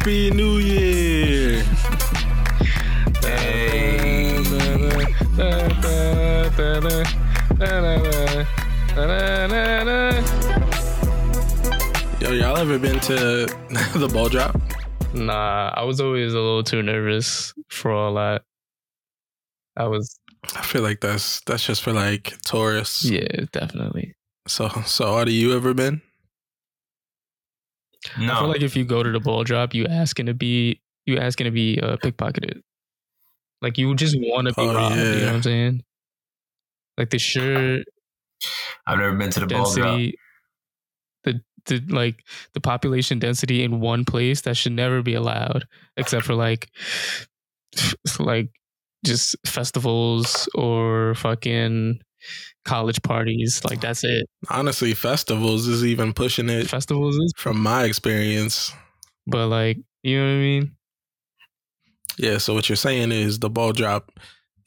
Happy New Year. Hey. Yo, y'all ever been to the ball drop? Nah, I was always a little too nervous for all that. I feel like that's just for like tourists. Yeah, definitely. So Audie, you ever been? No. I feel like if you go to the ball drop, you asking to be pickpocketed. Like you just want to be robbed. Yeah. You know what I'm saying? Like the shirt. I've never been to the ball drop. The population density in one place that should never be allowed, except for like just festivals or fucking college parties. Like that's it. Honestly, festivals is even pushing it. Festivals is, from my experience. But like, you know what I mean? Yeah. So what you're saying is the ball drop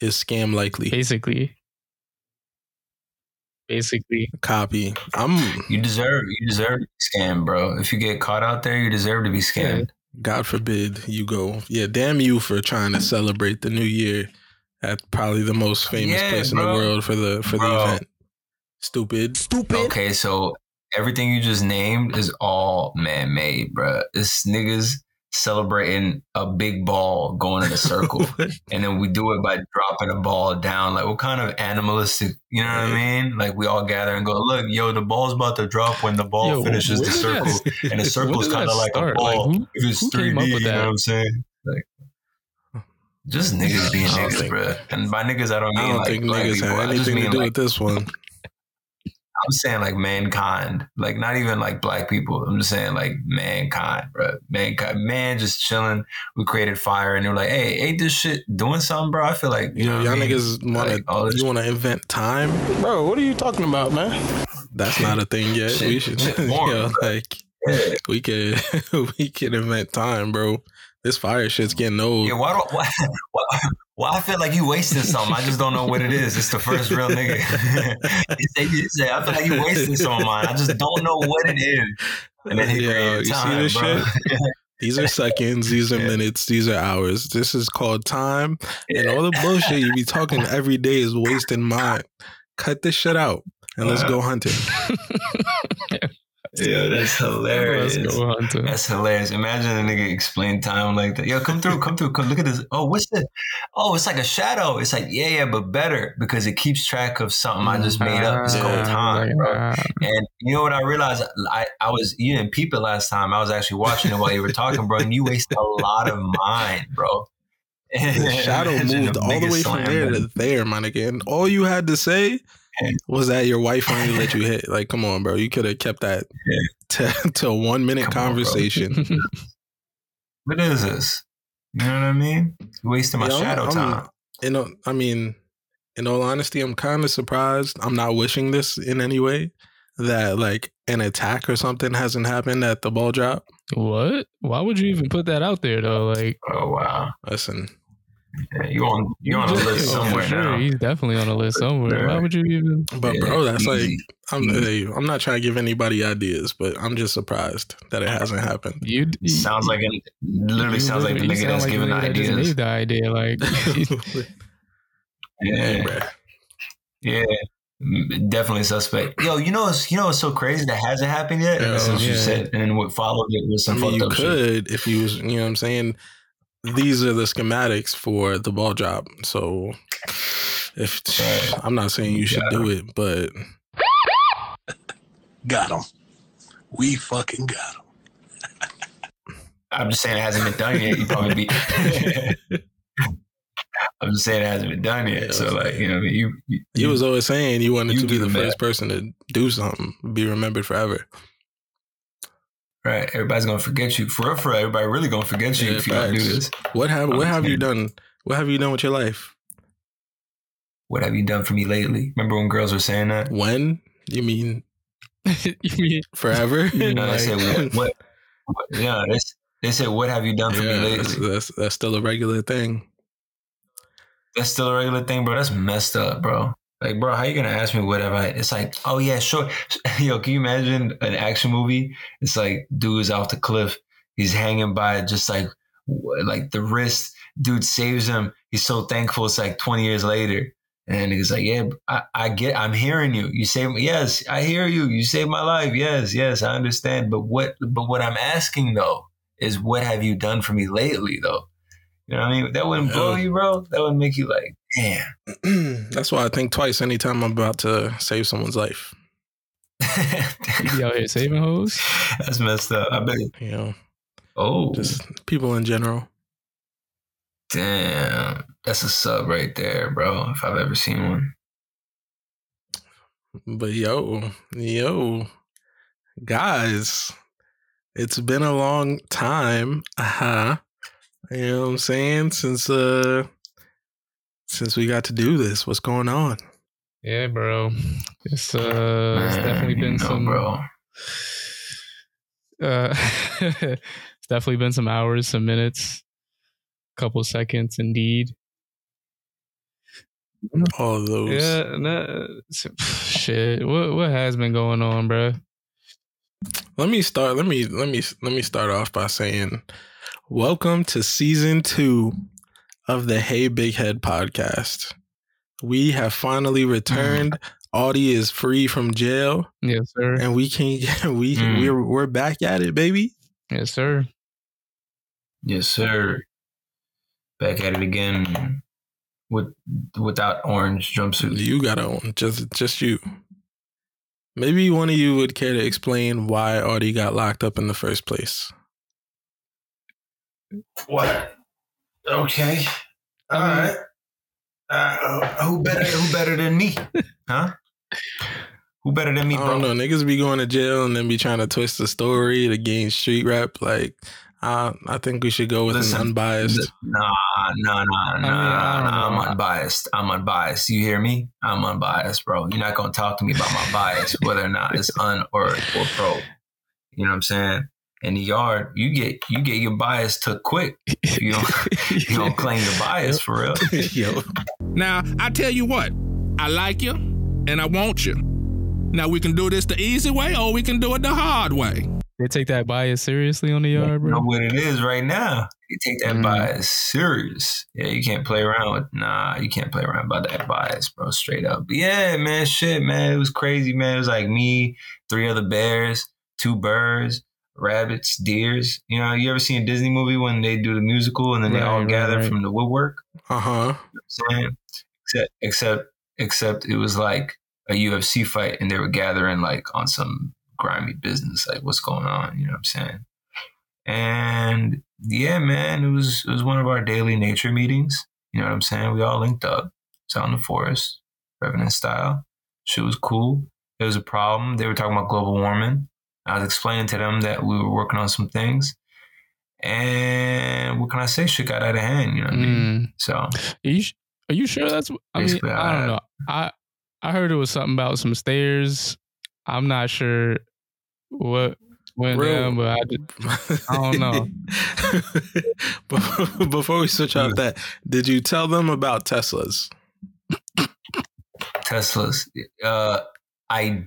is scam likely. Basically. Copy. You deserve to be scammed, bro. If you get caught out there, you deserve to be scammed. God forbid you go. Yeah, damn you for trying to celebrate the new year at probably the most famous place in the world for the event. Stupid. Okay, so everything you just named is all man-made, bro. It's niggas celebrating a big ball going in a circle, and then we do it by dropping a ball down. Like, what kind of animalistic, you know what I mean? Like, we all gather and go, look, yo, the ball's about to drop when the ball finishes the circle, and the circle's kind of like a ball. Like, if it's 3D, you know what I'm saying? Like, just niggas being niggas, bro. And by niggas, I don't mean think niggas have anything to do with this one. I'm saying like mankind, like not even like black people. I'm just saying like mankind, bro. Mankind, man, just chilling. We created fire, and they're like, "Hey, ain't this shit doing something, bro?" I feel like you know y'all niggas want to invent time, bro. What are you talking about, man? That's not a thing yet. Shit, we should, warm, yo, like, yeah. we could invent time, bro. This fire shit's getting old. Yeah, why I feel like you wasting something. I just don't know what it is. It's the first real nigga. He said, I feel like you wasting something, man. I just don't know what it is. And then he created time, you see this shit? These are seconds. These are minutes. These are hours. This is called time. And all the bullshit you be talking every day is wasting mine. Cut this shit out and let's go hunting. Yo, that's hilarious. That's hilarious. Imagine a nigga explain time like that. Yo, come through. Come look at this. Oh, what's this? Oh, it's like a shadow. It's like, yeah, but better because it keeps track of something I just made up. It's called time, bro. And you know what I realized? I was, you didn't peep it last time. I was actually watching it while you were talking, bro. And you wasted a lot of mine, bro. The shadow moved all the way from there to there, my nigga. And all you had to say was that your wife only let you hit. Like, come on, bro. You could have kept that to a 1 minute conversation. What is this? You know what I mean? Wasting my shadow time. In all honesty, I'm kind of surprised. I'm not wishing this in any way that like an attack or something hasn't happened at the ball drop. What? Why would you even put that out there though? Like, oh wow. Listen. Yeah, you on a list somewhere now. He's definitely on a list somewhere. Why would you even? But bro, that's easy. I'm not trying to give anybody ideas, but I'm just surprised that it hasn't happened. Sounds like the nigga that's giving ideas. Just made the idea, like definitely suspect. Yo, you know it's so crazy that hasn't happened yet. That's what you said, and what followed it was some fucked up shit. If you was, you know what I'm saying. These are the schematics for the ball drop. So if I'm not saying you should do it, but got him. We fucking got him. I'm just saying it hasn't been done yet. You probably be. I'm just saying it hasn't been done yet. Yeah, so like, you know, you was always saying you wanted to be the first person to do something, be remembered forever. Right, everybody's gonna forget you forever. Everybody really gonna forget you if you don't do this. What have you done with your life? What have you done for me lately? Remember when girls were saying that? When you mean? You mean forever? You know, like, they said what? Yeah, they said what have you done for me lately? That's still a regular thing. That's still a regular thing, bro. That's messed up, bro. Like, bro, how you gonna ask me whatever? It's like, oh yeah, sure. Yo, can you imagine an action movie? It's like, dude's off the cliff He's hanging by just like the wrist. Dude saves him. He's so thankful. It's like 20 years later. And he's like, yeah, I'm hearing you. You saved me. Yes, I hear you. You saved my life. Yes, I understand. But what I'm asking though is what have you done for me lately though? You know what I mean? That wouldn't blow you, bro. That would make you like, damn. That's why I think twice anytime I'm about to save someone's life. You be out here saving hoes? That's messed up. I bet. You know. Oh. Just people in general. Damn, that's a sub right there, bro, if I've ever seen one. But yo, guys, it's been a long time, you know what I'm saying, since we got to do this. What's going on? Yeah, bro, it's definitely been some, bro. It's definitely been some hours, some minutes. Couple seconds, indeed. All of those. Yeah, nah, shit. What has been going on, bro? Let me start off by saying, welcome to season 2 of the Hey Big Head podcast. We have finally returned. Audie is free from jail. Yes, sir. And we're back at it, baby. Yes, sir. Yes, sir. Back at it again without orange jumpsuit. You got on just you. Maybe one of you would care to explain why Audie got locked up in the first place. What? Okay. All right. Who better than me? Huh? Who better than me, bro? I don't know. Niggas be going to jail and then be trying to twist the story to gain street rap. Like, I think we should go with an unbiased. Nah. I'm unbiased. You hear me? I'm unbiased, bro. You're not going to talk to me about my bias, whether or not it's un or pro. You know what I'm saying? In the yard, you get your bias took quick. You don't claim the bias for real. Yo. Now, I tell you what. I like you and I want you. Now, we can do this the easy way or we can do it the hard way. They take that bias seriously on the yard, bro? You know what it is right now. They take that bias serious. Yeah, you can't play around with... Nah, you can't play around about that bias, bro, straight up. But yeah, man, shit, man. It was crazy, man. It was like me, 3 other bears, 2 birds, rabbits, deers. You know, you ever seen a Disney movie when they do the musical and then they all gather from the woodwork? Uh-huh. You know, except it was like a UFC fight and they were gathering like on some... grimy business, like what's going on, you know what I'm saying? And yeah, man, it was one of our daily nature meetings, you know what I'm saying? We all linked up. It's out in the forest, Revenant style. Shit was cool. There was a problem. They were talking about global warming. I was explaining to them that we were working on some things. And what can I say? Shit got out of hand, you know what I mean? So are you sure that's I don't know. I heard it was something about some stairs. I'm not sure what went down, but I don't know. Before we switch off that, did you tell them about Teslas? Teslas. I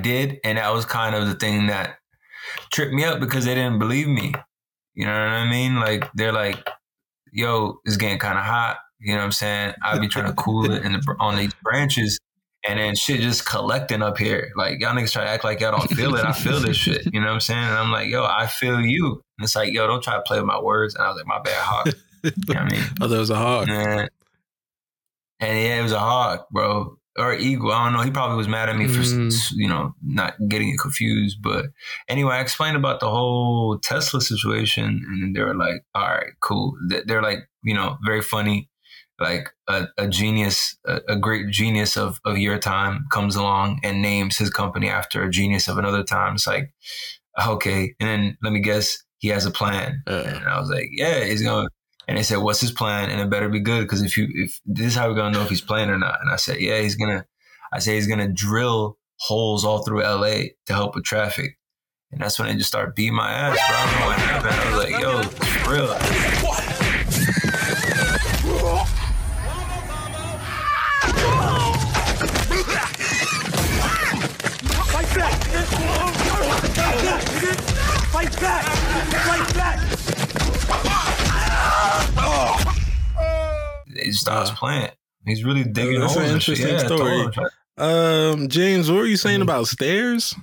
did, and that was kind of the thing that tripped me up because they didn't believe me. You know what I mean? Like, they're like, yo, it's getting kind of hot. You know what I'm saying? I'd be trying to cool it on these branches. And then shit just collecting up here. Like, y'all niggas try to act like y'all don't feel it. I feel this shit. You know what I'm saying? And I'm like, yo, I feel you. And it's like, yo, don't try to play with my words. And I was like, my bad, hawk. You know what I mean? Oh, that was a hawk. And yeah, it was a hawk, bro. Or eagle. I don't know. He probably was mad at me for, you know, not getting it confused. But anyway, I explained about the whole Tesla situation. And then they were like, all right, cool. They're like, you know, very funny. Like a genius, a great genius of your time comes along and names his company after a genius of another time. It's like, okay. And then let me guess, he has a plan. And I was like, yeah, he's going. And they said, what's his plan? And it better be good. Cause if this is how we're going to know if he's playing or not. And I said, yeah, he's going to drill holes all through LA to help with traffic. And that's when they just start beating my ass, bro. I don't know what happened. I was like, yo, it's real. Fight back! he starts playing. He's really digging holes. That's an interesting story. James, what were you saying about stairs?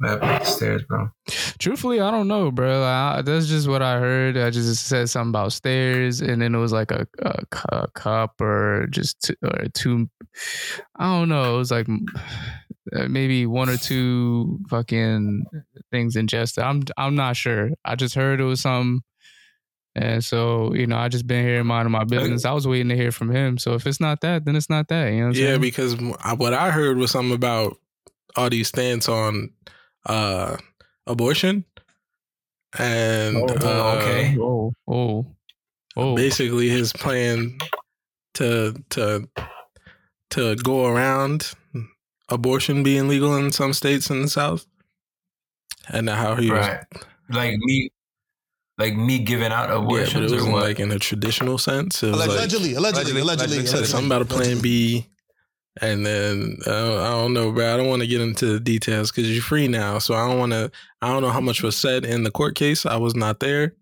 That stairs, bro. Truthfully, I don't know, bro. That's just what I heard. I just said something about stairs, and then it was like a cup or just two. I don't know. It was like maybe one or two fucking things ingested. I'm not sure. I just heard it was something. And so, you know, I just been here minding my business. I was waiting to hear from him. So if it's not that, then it's not that. You know what I'm saying? Because what I heard was something about Audi's stance on abortion. And basically his plan to go around abortion being legal in some states in the South. And how he was like me giving out abortions, or what? Like in a traditional sense. Allegedly. Said something about a plan B, and then I don't know, bro. I don't want to get into the details because you're free now, so I don't want to. I don't know how much was said in the court case. I was not there,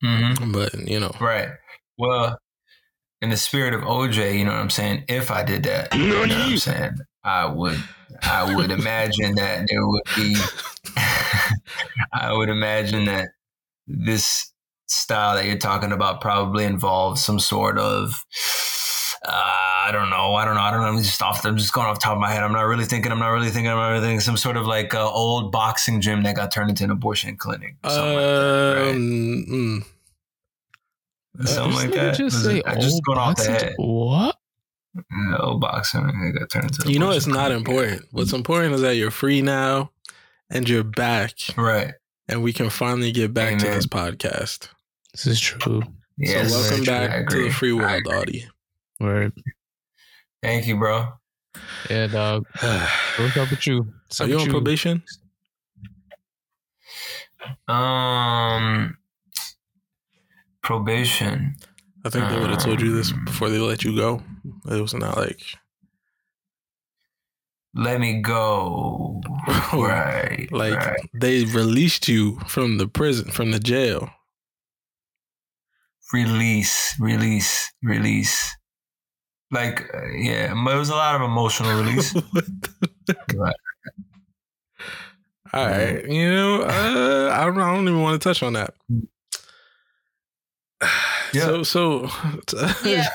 but you know, right. Well, in the spirit of OJ, you know what I'm saying. If I did that, you know what I'm saying, I would imagine that there would be. I would imagine that this style that you're talking about probably involves some sort of, I don't know. I'm just going off the top of my head. I'm not really thinking. Some sort of like old boxing gym that got turned into an abortion clinic. Something like that. I'm just going off the head. What? No boxing. I got turned into. You know, it's not important. What's important is that you're free now. And you're back. Right. And we can finally get back to this podcast. This is true. Yeah, so welcome back to the free world, Audie. Word. Thank you, bro. Yeah, dog. What's up with you? Are you on probation? Probation. I think they would have told you this before they let you go. It was not like... Let me go. Right. They released you from the prison, from the jail. Release. But it was a lot of emotional release. All right. You know, I don't even want to touch on that. Yeah. So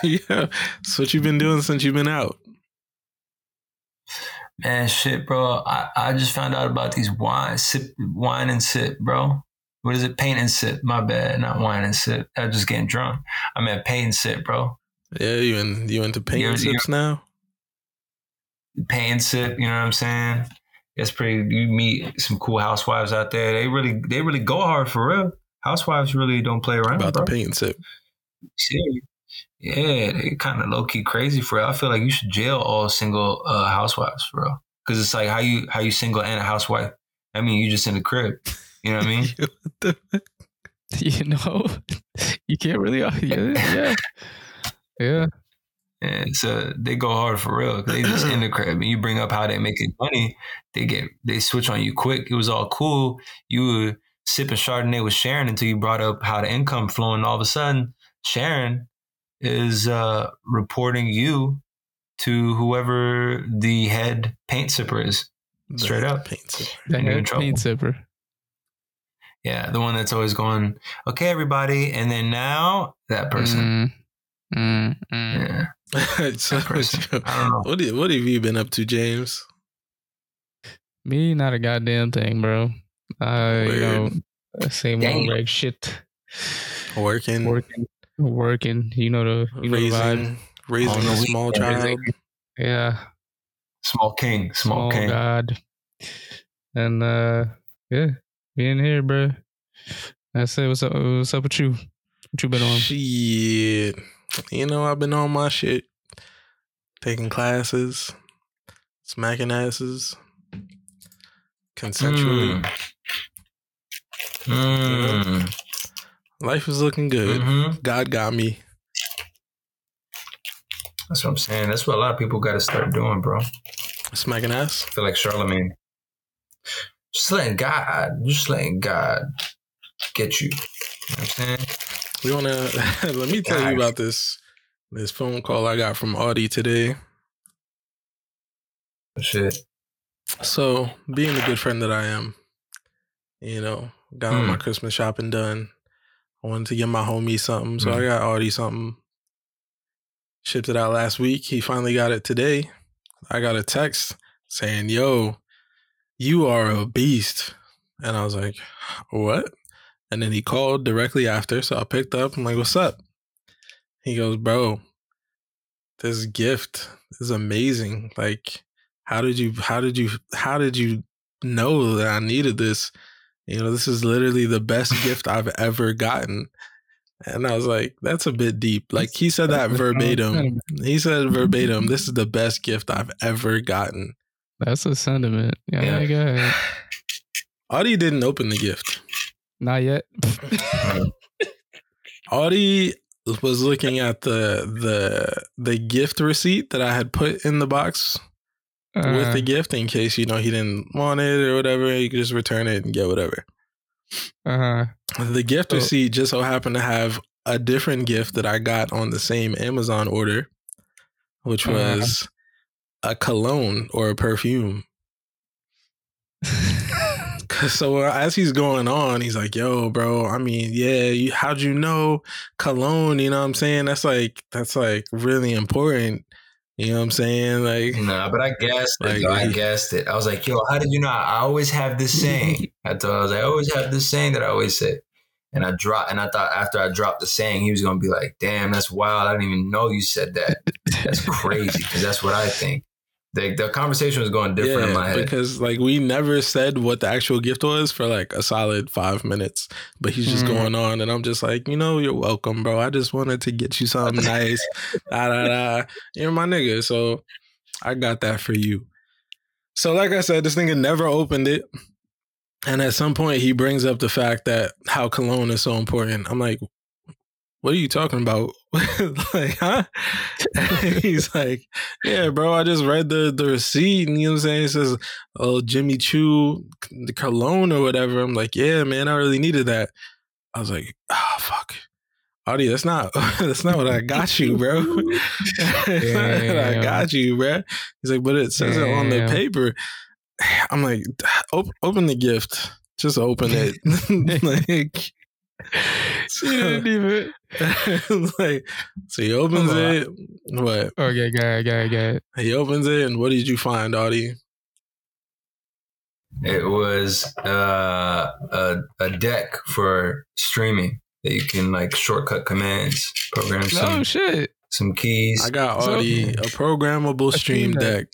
yeah. So what you've been doing since you've been out? Man, shit, bro. I just found out about these wine and sip, bro. What is it? Paint and sip. My bad. Not wine and sip. I was just getting drunk. I meant paint and sip, bro. Yeah, you into paint and sips now? Paint and sip, you know what I'm saying? That's pretty. You meet some cool housewives out there. They really go hard for real. Housewives really don't play around about the paint and sip. Shit. Yeah, they kind of low key crazy for real. I feel like you should jail all single housewives for real, because it's like how you single and a housewife. I mean, you just in the crib. You know what I mean? You know, you can't really. Yeah. And so they go hard for real. They just in the crib, and you bring up how they making money. They switch on you quick. It was all cool. You were sipping Chardonnay with Sharon until you brought up how the income flowing. All of a sudden, Sharon is reporting you to whoever the head paint sipper is. Straight up. Paint sipper. Yeah, the one that's always going, okay, everybody. And then now, that person. Yeah. That person. I don't know. What have you been up to, James? Me, not a goddamn thing, bro. Same old like shit. Working, raising a small child, small king, God, and being here, bro. I said, what's up with you? What you been on? Shit, you know, I've been on my shit, taking classes, smacking asses, consensually. Life is looking good. God got me. That's what I'm saying. That's what a lot of people got to start doing, bro. Smacking ass? I feel like Charlemagne. Just letting God get you. You know what I'm saying? We want to let me tell you about this phone call I got from Audie today. Shit. So, being the good friend that I am, you know, got all my Christmas shopping done. I wanted to give my homie something, so I got Audie something. Shipped it out last week. He finally got it today. I got a text saying, "Yo, you are a beast." And I was like, "What?" And then he called directly after, so I picked up. I'm like, "What's up?" He goes, "Bro, this gift is amazing. Like, how did you know that I needed this? You know, this is literally the best gift I've ever gotten." And I was like, "That's a bit deep." Like, he said that verbatim. He said verbatim, "This is the best gift I've ever gotten." That's a sentiment. Yeah, yeah. Audie didn't open the gift. Not yet. Audie was looking at the gift receipt that I had put in the box with the gift, in case, you know, he didn't want it or whatever. He could just return it and get whatever. The gift receipt just so happened to have a different gift that I got on the same Amazon order, which was a cologne or a perfume. So as he's going on, he's like, "Yo, bro, I mean, yeah, how'd you know cologne? You know what I'm saying? That's like really important. You know what I'm saying?" Like, nah, but I guessed it. Like, I guessed it. I was like, "Yo, how did you know? I always have this saying." I always have this saying that I always say. And I thought after I dropped the saying, he was going to be like, "Damn, that's wild. I didn't even know you said that. That's crazy." Because that's what I think. The conversation was going different in my head. Because like we never said what the actual gift was for like a solid 5 minutes. But he's just going on, and I'm just like, "You know, you're welcome, bro. I just wanted to get you something nice. You're my nigga, so I got that for you." So like I said, this nigga never opened it. And at some point he brings up the fact that how cologne is so important. I'm like, "What are you talking about?" Like, huh? And he's like, "Yeah, bro, I just read the receipt, and you know what I'm saying? It says, oh, Jimmy Choo, the cologne or whatever." I'm like, "Yeah, man, I really needed that." I was like, "Oh, fuck. Audie, that's not what I got you, bro." I got you, bro. He's like, "But it says it on the paper." I'm like, Open the gift. Just open it." Like... She didn't even like. So he opens it. What? Okay, got it. He opens it, and what did you find, Audie? It was a deck for streaming that you can like shortcut commands, program some keys. I got Audie a programmable stream deck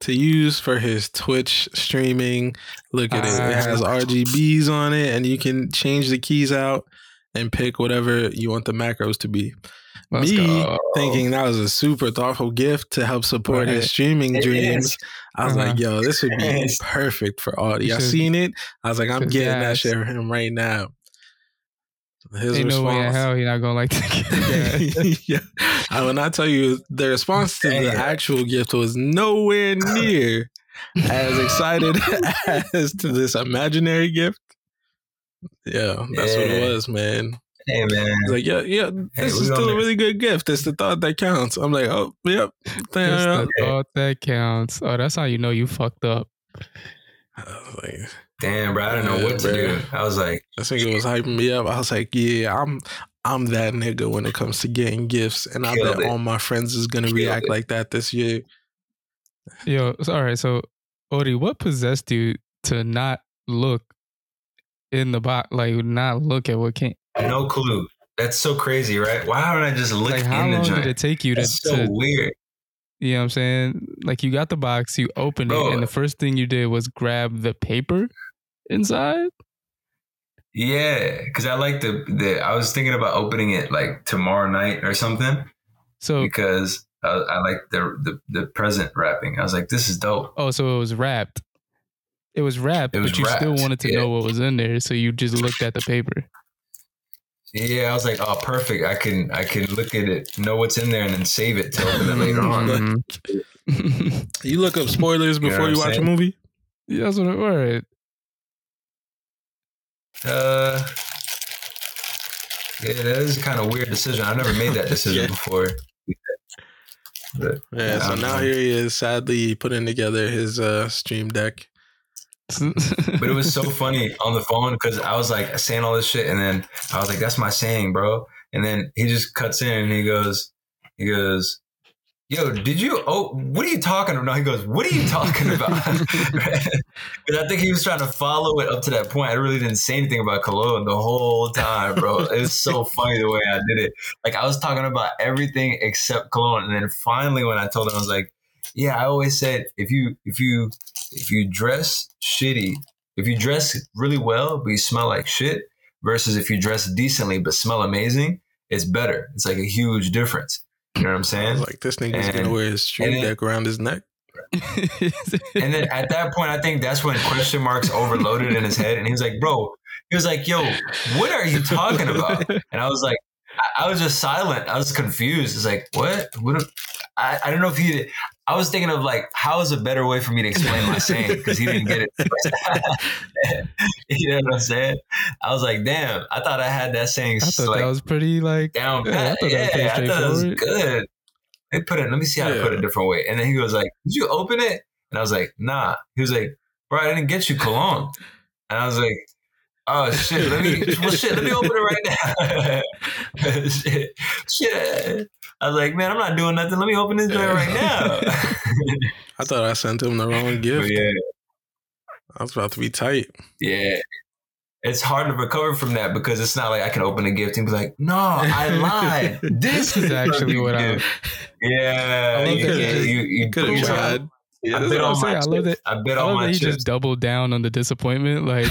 to use for his Twitch streaming. Look at it. It has RGBs on it, and you can change the keys out and pick whatever you want the macros to be. Thinking that was a super thoughtful gift to help support his streaming dreams. I was like, "Yo, this would be perfect for Audie." I seen it. I was like, "I'm getting that shit for him right now." His ain't response, no way in hell he not gonna like that. I will not tell you the response to the actual gift was nowhere near as excited as to this imaginary gift. Yeah, that's what it was, man. Hey, man. He's like, yeah, this is still a really good gift. It's the thought that counts. I'm like, "Oh, yep. It's the thought that counts." Oh, that's how you know you fucked up. I was like, "Damn, bro, I didn't know what to do." I was like, I think it was hyping me up. I was like, "Yeah, I'm that nigga when it comes to getting gifts." And I bet all my friends is going to react like that this year. Yo, all right. So, Audie, what possessed you to not look in the box? Like, not look at what came? No clue. That's so crazy, right? Why don't I just look like, in the giant? How long did it take you That's so weird. You know what I'm saying? Like, you got the box, you opened it, and the first thing you did was grab the paper inside? Yeah, because I like I was thinking about opening it like tomorrow night or something. So because I like the present wrapping. I was like, "This is dope." Oh, so it was wrapped. It was wrapped, but you still wanted to know what was in there, so you just looked at the paper. Yeah, I was like, "Oh, perfect. I can look at it, know what's in there, and then save it to open it later on." You look up spoilers before you watch a movie? Yeah, that's what it was. Yeah, that is kind of weird decision. I've never made that decision before. But, yeah, so now here he is, sadly putting together his stream deck. But it was so funny on the phone because I was like saying all this shit, and then I was like, "That's my saying, bro." And then he just cuts in and he goes, "Yo, did you? Oh, what are you talking about?" No, he goes, "What are you talking about?" Because I think he was trying to follow it up to that point. I really didn't say anything about cologne the whole time, bro. It was so funny the way I did it. Like I was talking about everything except cologne, and then finally when I told him, I was like, "Yeah, I always said if you dress shitty, if you dress really well but you smell like shit, versus if you dress decently but smell amazing, it's better. It's like a huge difference." You know what I'm saying? Like this nigga's gonna wear his stream deck around his neck. And then at that point, I think that's when question marks overloaded in his head, and he was like, "Bro," he was like, "Yo, what are you talking about?" And I was like, I was just silent. I was confused. It's like, what? What? I don't know if he. I was thinking of like, how is a better way for me to explain my saying? Because he didn't get it. You know what I'm saying? I was like, damn, I thought I had that saying. I thought like, that was pretty like down pat. I thought that was good. They put it. Let me see how I put it a different way. And then he was like, "Did you open it?" And I was like, "Nah." He was like, "Bro, I didn't get you cologne." And I was like, "Oh shit! Let me open it right now." Shit. I was like, "Man, I'm not doing nothing. Let me open this door right now." I thought I sent him the wrong gift. Yeah. I was about to be tight. Yeah. It's hard to recover from that because it's not like I can open a gift and be like, "No, I lied. This is actually what I." Yeah. You could have tried. Yeah, I love that he just doubled down on the disappointment. Like,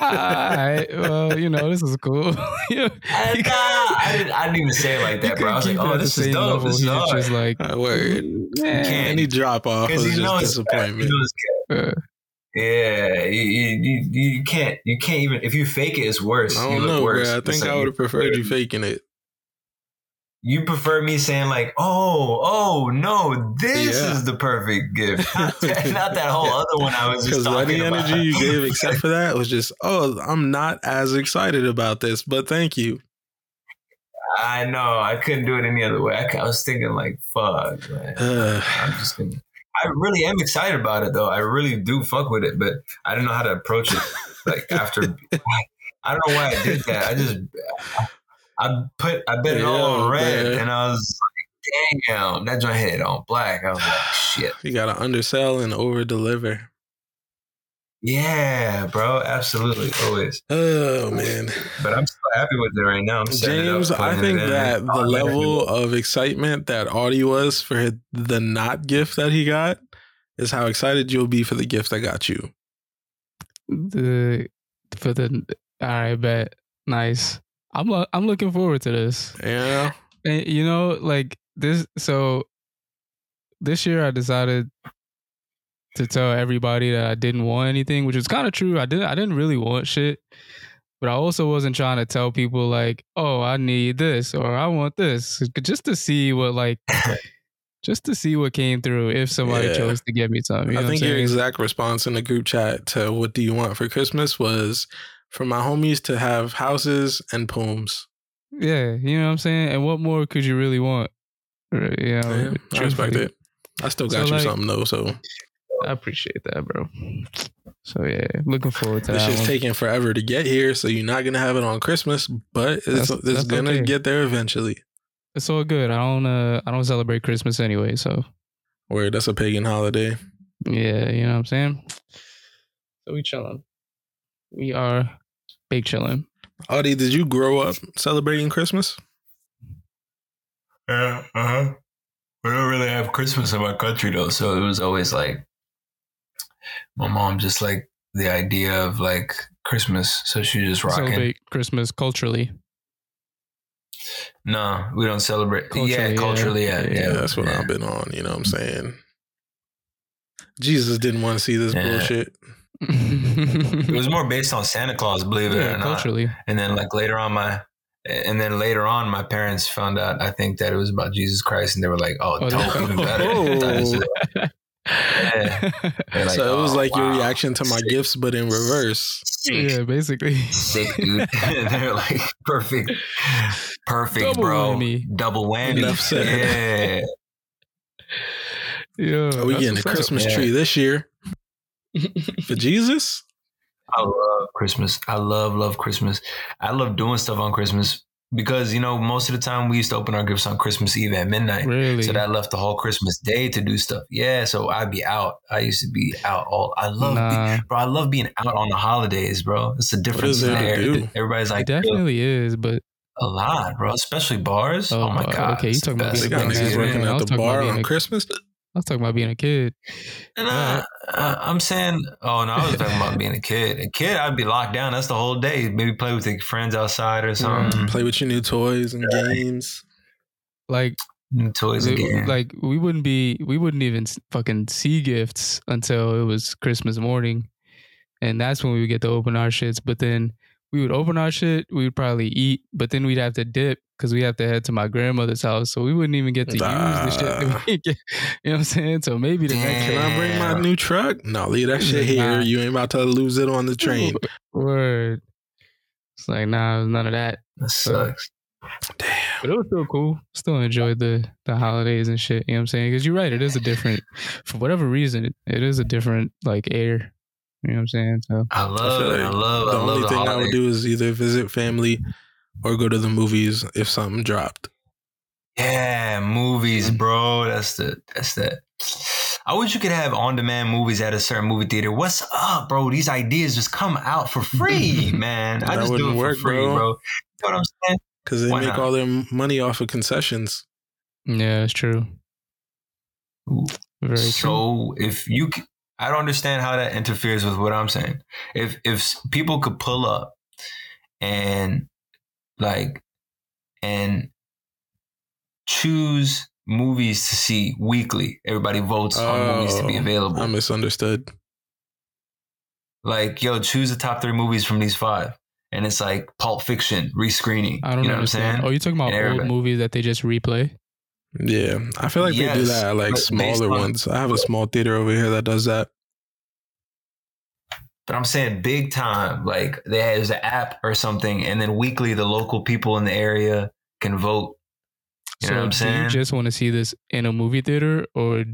all right, well, you know, this is cool. I didn't even say it like that, bro. I was like, "Oh, this is dope." This is just like, word. Any drop off is just disappointment. Yeah, you can't even if you fake it, it's worse. I don't know, bro. I think I would have preferred you faking it. You prefer me saying like, oh, no, this is the perfect gift. Not that whole other one I was just talking about. Because the energy you gave except for that was just, oh, I'm not as excited about this, but thank you. I know. I couldn't do it any other way. I was thinking like, fuck, man. I'm just thinking. I really am excited about it, though. I really do fuck with it, but I didn't know how to approach it. Like after, I don't know why I did that. I bet it all on red, man. And I was like, "Damn, that's my head on black." I was like, "Shit, you gotta undersell and over deliver." Yeah, bro, absolutely, always. Oh man, but I'm so happy with it right now. I'm James, I think that the level of excitement that Audie was for the not gift that he got is how excited you'll be for the gift that got you. All right, bet, nice. I'm looking forward to this. Yeah. And you know, like this. So this year I decided to tell everybody that I didn't want anything, which is kind of true. I didn't really want shit, but I also wasn't trying to tell people like, "Oh, I need this," or "I want this," just to see what just to see what came through if somebody chose to give me something. I think your exact response in the group chat to "What do you want for Christmas?" was for my homies to have houses and poems. Yeah, you know what I'm saying? And what more could you really want? You know, I respect it. I still got you something, though, so... I appreciate that, bro. So, yeah, looking forward to that. It's just taking forever to get here, so you're not going to have it on Christmas, but it's going to get there eventually. It's all good. I don't celebrate Christmas anyway, so... Word, that's a pagan holiday. Yeah, you know what I'm saying? So we chilling. We are big chilling. Audie, did you grow up celebrating Christmas? Yeah, we don't really have Christmas in my country though, so it was always like my mom just like the idea of like Christmas, so she just rocking. Celebrate Christmas culturally. No, we don't celebrate. Culturally, that's what I've been on. You know what I'm saying? Jesus didn't want to see this bullshit. It was more based on Santa Claus, believe it or not. Culturally. And then later on my parents found out I think that it was about Jesus Christ and they were like, "Oh, dope, even better." Yeah. Like, so it was your reaction to my gifts, but in reverse. Sick. Yeah, basically. Sick, dude. They're like, perfect, double bro. Whammy. Double whammy. Enough said. Yeah. Yo, we getting a Christmas tree this year. For Jesus? I love Christmas. I love Christmas. I love doing stuff on Christmas because, you know, most of the time we used to open our gifts on Christmas Eve at midnight. Really? So that left the whole Christmas day to do stuff. Yeah. So I'd be out. I used to be out all. I love being out on the holidays, bro. It's a difference there. Everybody's like, it definitely is, but a lot, bro. Especially bars. Oh my God. Okay, you talking about being working at the bar on Christmas? I was talking about being a kid. And I'm saying, I was talking about being a kid. A kid, I'd be locked down. That's the whole day. Maybe play with your friends outside or something. Play with your new toys and games. Like new toys and games. Like we wouldn't even fucking see gifts until it was Christmas morning, and that's when we would get to open our shits. But then we would open our shit. We would probably eat, but then we'd have to dip. Because we have to head to my grandmother's house, so we wouldn't even get to use the shit that we get. You know what I'm saying? So maybe the next year. Can I bring my new truck? No, leave that shit here. You ain't about to lose it on the train. Word. It's like, nah, none of that. That sucks. Damn. But it was still cool. Still enjoyed the holidays and shit. You know what I'm saying? Because you're right. It is a different, for whatever reason, it is a different, air. You know what I'm saying? So I love the only thing I would do is either visit family or go to the movies if something dropped. Yeah, movies, bro. That's that. I wish you could have on-demand movies at a certain movie theater. What's up, bro? These ideas just come out for free, man. I just do it for free, bro. You know what I'm saying? Because they make all their money off of concessions. Yeah, that's true. Very so true. If you... I don't understand how that interferes with what I'm saying. If people could pull up and... and choose movies to see weekly. Everybody votes on movies to be available. I misunderstood. Choose the top 3 movies from these 5. And it's like Pulp Fiction, rescreening. I don't know understand. What I'm saying? Oh, you're talking about old movies that they just replay? Yeah. I feel like they do that at smaller ones. I have a small theater over here that does that. But I'm saying big time, there's an app or something, and then weekly the local people in the area can vote. You know what I'm saying? You just want to see this in a movie theater, or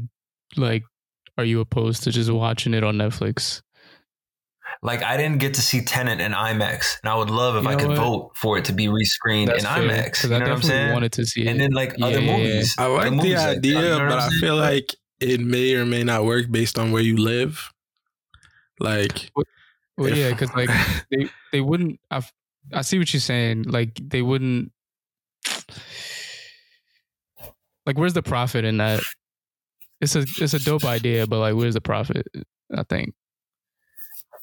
are you opposed to just watching it on Netflix? I didn't get to see Tenet in IMAX, and I would love if I could vote for it to be rescreened in IMAX. You know what I'm saying? Wanted to see and it. Then other movies. I like the idea, but I feel like it may or may not work based on where you live. Because they wouldn't. I see what you're saying. They wouldn't. Where's the profit in that? It's a dope idea, but where's the profit? I think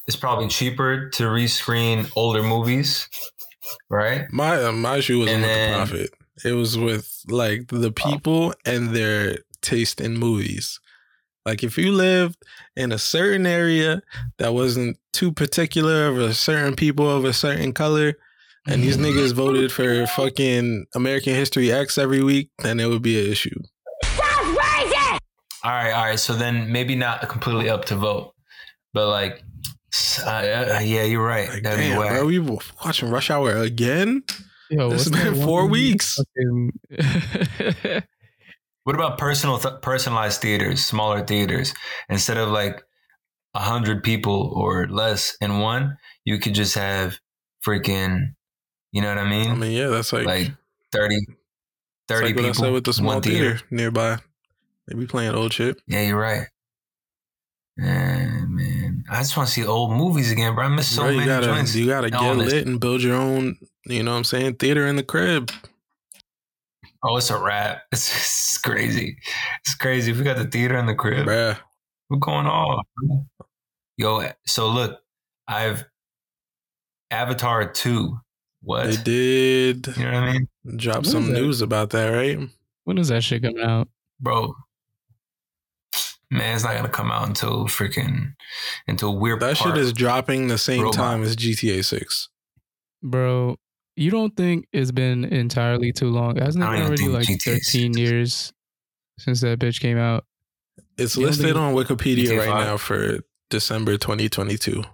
it's probably cheaper to rescreen older movies, right? My issue wasn't with the profit. It was with the people and their taste in movies. If you lived in a certain area that wasn't too particular of a certain people of a certain color, and these niggas voted for fucking American History X every week, then it would be an issue. That's crazy! All right. So then maybe not completely up to vote, but yeah, you're right. That'd be whack. Are we watching Rush Hour again? Yo, this has been 4 weeks. What about personalized theaters, smaller theaters? Instead of 100 people or less in one, you could just have freaking, you know what I mean? I mean, yeah, that's 30 people. What I said with the small theater nearby. They be playing old shit. Yeah, you're right. Man, I just want to see old movies again, bro. I miss so many joints. You gotta get lit and build your own, you know what I'm saying, theater in the crib. Oh, it's a wrap. It's crazy. It's crazy. We got the theater in the crib. Bruh. What's going on? Yo, so look, Avatar 2. What? They did. You know what I mean? Drop some news about that, right? When is that shit coming out? Bro. Man, it's not going to come out until until we're that shit is dropping the same time as GTA 6. Bro. You don't think it's been entirely too long? Hasn't it already 13 years since that bitch came out? It's listed on Wikipedia right now for December 2022.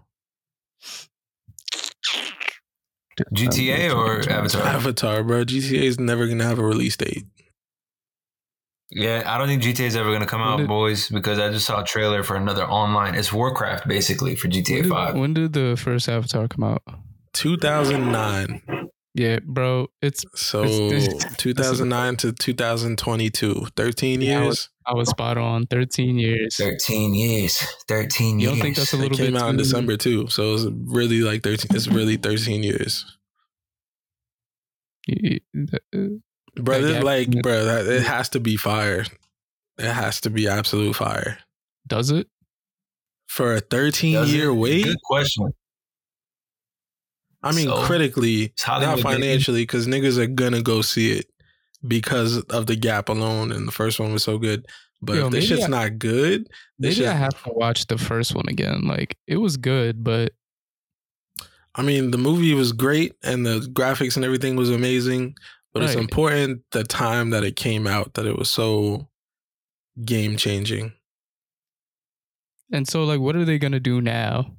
GTA or Avatar? Avatar, bro. GTA is never going to have a release date. Yeah, I don't think GTA is ever going to come out, boys, because I just saw a trailer for another online. It's Warcraft, basically, for GTA 5. When did the first Avatar come out? 2009. Yeah, bro. It's 2009 to 2022. 13 years. I was spot on. 13 years. 13 years. 13 years. You don't think that's a little bit? It came out in December, too. So it's really like 13. It's really 13 years. Bro, it has to be fire. It has to be absolute fire. Does it? For a 13-year wait? Good question. I mean, so, critically, not financially, because niggas are going to go see it because of the gap alone. And the first one was so good. But if this shit's not good... I have to watch the first one again. Like, it was good, but... I mean, the movie was great, and the graphics and everything was amazing. But it's important the time that it came out, that it was so game-changing. And so, like, what are they going to do now?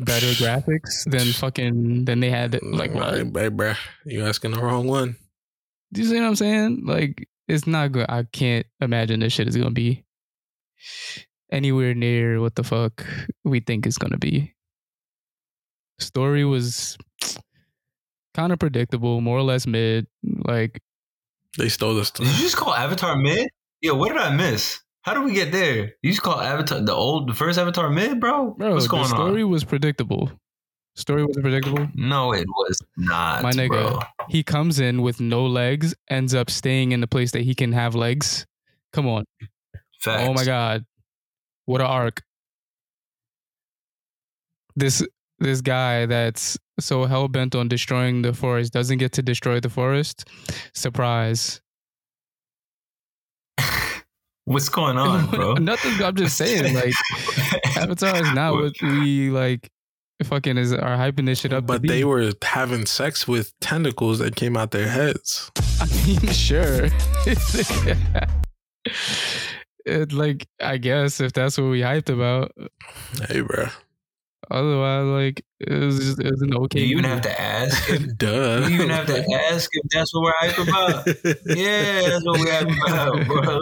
Better graphics than they had. Like, bruh, you asking the wrong one. Do you see what I'm saying? Like, it's not good. I can't imagine this shit is gonna be anywhere near what the fuck we think it's gonna be. Story was kind of predictable, more or less mid. Like, they stole the story. Did you just call Avatar mid? Yeah, what did I miss? How do we get there? You just call Avatar the first Avatar mid, bro? What's going on? The story was predictable. Story was predictable? No, it was not. My nigga, bro. He comes in with no legs, ends up staying in the place that he can have legs. Come on. Facts. Oh my God. What an arc. This guy that's so hell-bent on destroying the forest doesn't get to destroy the forest. Surprise. What's going on, bro? Nothing. I'm just saying, like, Avatar is not what we like. Fucking are hyping this shit up. But they were having sex with tentacles that came out their heads. I mean, sure. Like, I guess if that's what we hyped about. Hey, bro. Otherwise, like, it was an okay. Do you even have to ask? Duh. Do you even have to ask if that's what we're hyping about? Yeah, that's what we're hyping about, bro.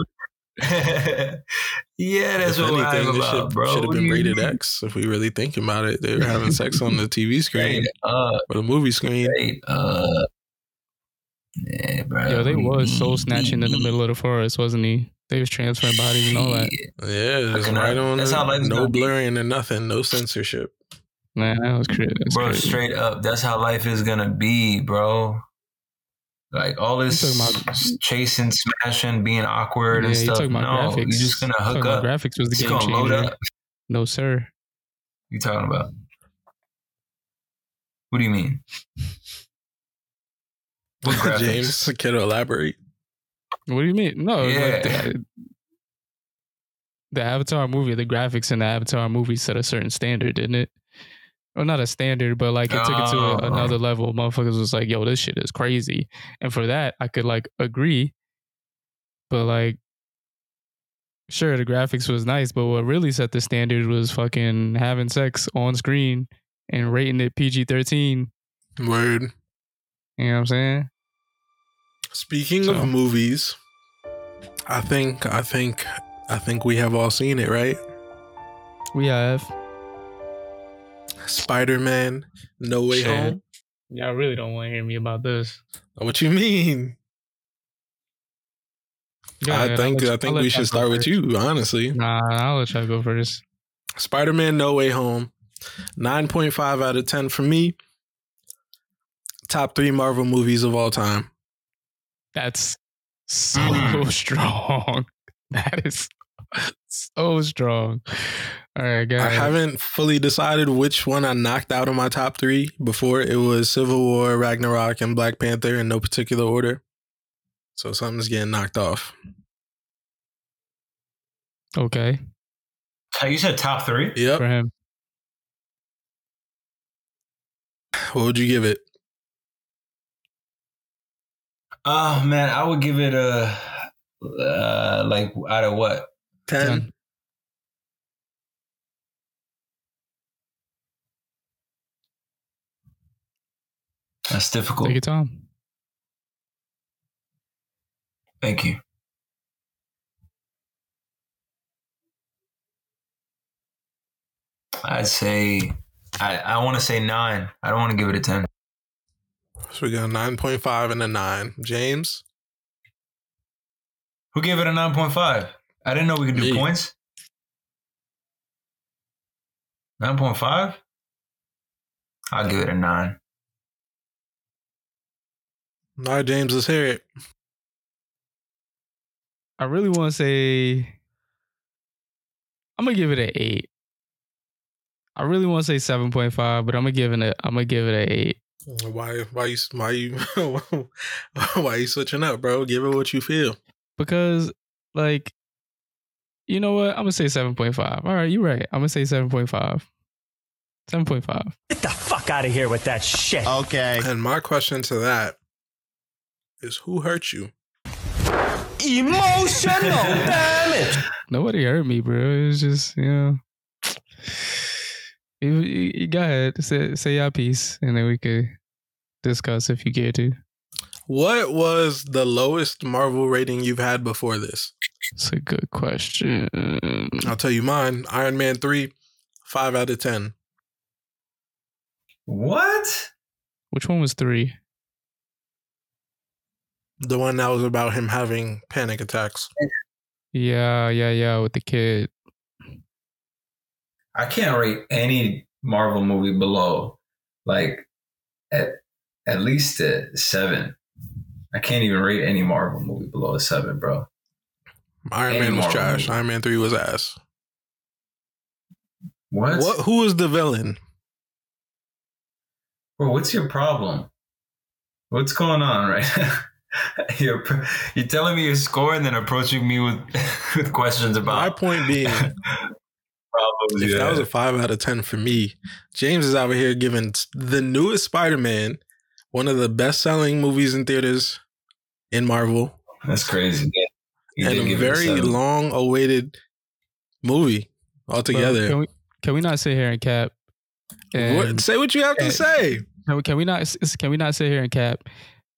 Yeah, that's what I'm about, bro. Should have been rated X if we really think about it. They were having sex on the TV screen or the movie screen. Yeah, bro. Yo, they was soul snatching in the middle of the forest, wasn't he? They was transferring bodies and all that. Yeah, just right on. That's how life's no blurring and nothing, no censorship. Man, that was crazy, bro. Straight up, that's how life is gonna be, bro. Like, all this chasing, smashing, being awkward and stuff. No, graphics. You're just going to hook up. Graphics was the game changer. Load up. No, sir. You talking about? What do you mean? What graphics? James, can you elaborate? What do you mean? No. Yeah. Like the Avatar movie, the graphics in the Avatar movie set a certain standard, didn't it? Well, not a standard, but like it took it to another level. Motherfuckers was like, yo, this shit is crazy. And for that, I could like agree. But like, sure, the graphics was nice, but what really set the standard was fucking having sex on screen and rating it PG-13. Word. You know what I'm saying? Speaking of movies, I think we have all seen it, right? We have. Spider-Man No Way Home. Y'all really don't want to hear me about this. What you mean? Yeah, I think we should start with you, honestly. Nah, I'll let y'all go first. Spider-Man No Way Home. 9.5 out of 10 for me. Top 3 Marvel movies of all time. That's so strong. That is so strong. All right, guys. I haven't fully decided which one I knocked out of my top 3 before. It was Civil War, Ragnarok, and Black Panther in no particular order. So something's getting knocked off. Okay. You said top 3? Yep. For him. What would you give it? Oh, man, I would give it a... Like out of what? 10. That's difficult. Take your time. Thank you. I'd say I want to say 9. I don't want to give it a 10. So we got a 9.5 and a 9. James? Who gave it a 9.5? I didn't know we could do points. 9.5? I'll give it a 9. All right, James, let's hear it. I really want to say... I'm going to give it an 8. I really want to say 7.5, but I'm gonna give it an 8. Why you switching up, bro? Give it what you feel. Because, like, you know what? I'm gonna say 7.5. All right, you're right. I'm gonna say 7.5. 7.5. Get the fuck out of here with that shit. Okay. And my question to that is, who hurt you? Emotional damage. Nobody hurt me, bro. It was just, you know. You go ahead, say your piece, and then we could discuss if you care to. What was the lowest Marvel rating you've had before this? It's a good question. I'll tell you mine. Iron Man 3, 5 out of 10. What? Which one was 3? The one that was about him having panic attacks. Yeah, with the kid. I can't rate any Marvel movie below, like, at least a 7. I can't even rate any Marvel movie below a 7, bro. Iron Man was trash. Movie. Iron Man 3 was ass. What? Who was the villain? Bro, what's your problem? What's going on right now? You're telling me your score and then approaching me with questions about... My point being... If that was a 5 out of 10 for me, James is over here giving the newest Spider-Man one of the best-selling movies in theaters in Marvel. That's crazy. Yeah. And a very long-awaited movie altogether. Well, can we not sit here and cap? And what? Say what you have to say. Can we not sit here and cap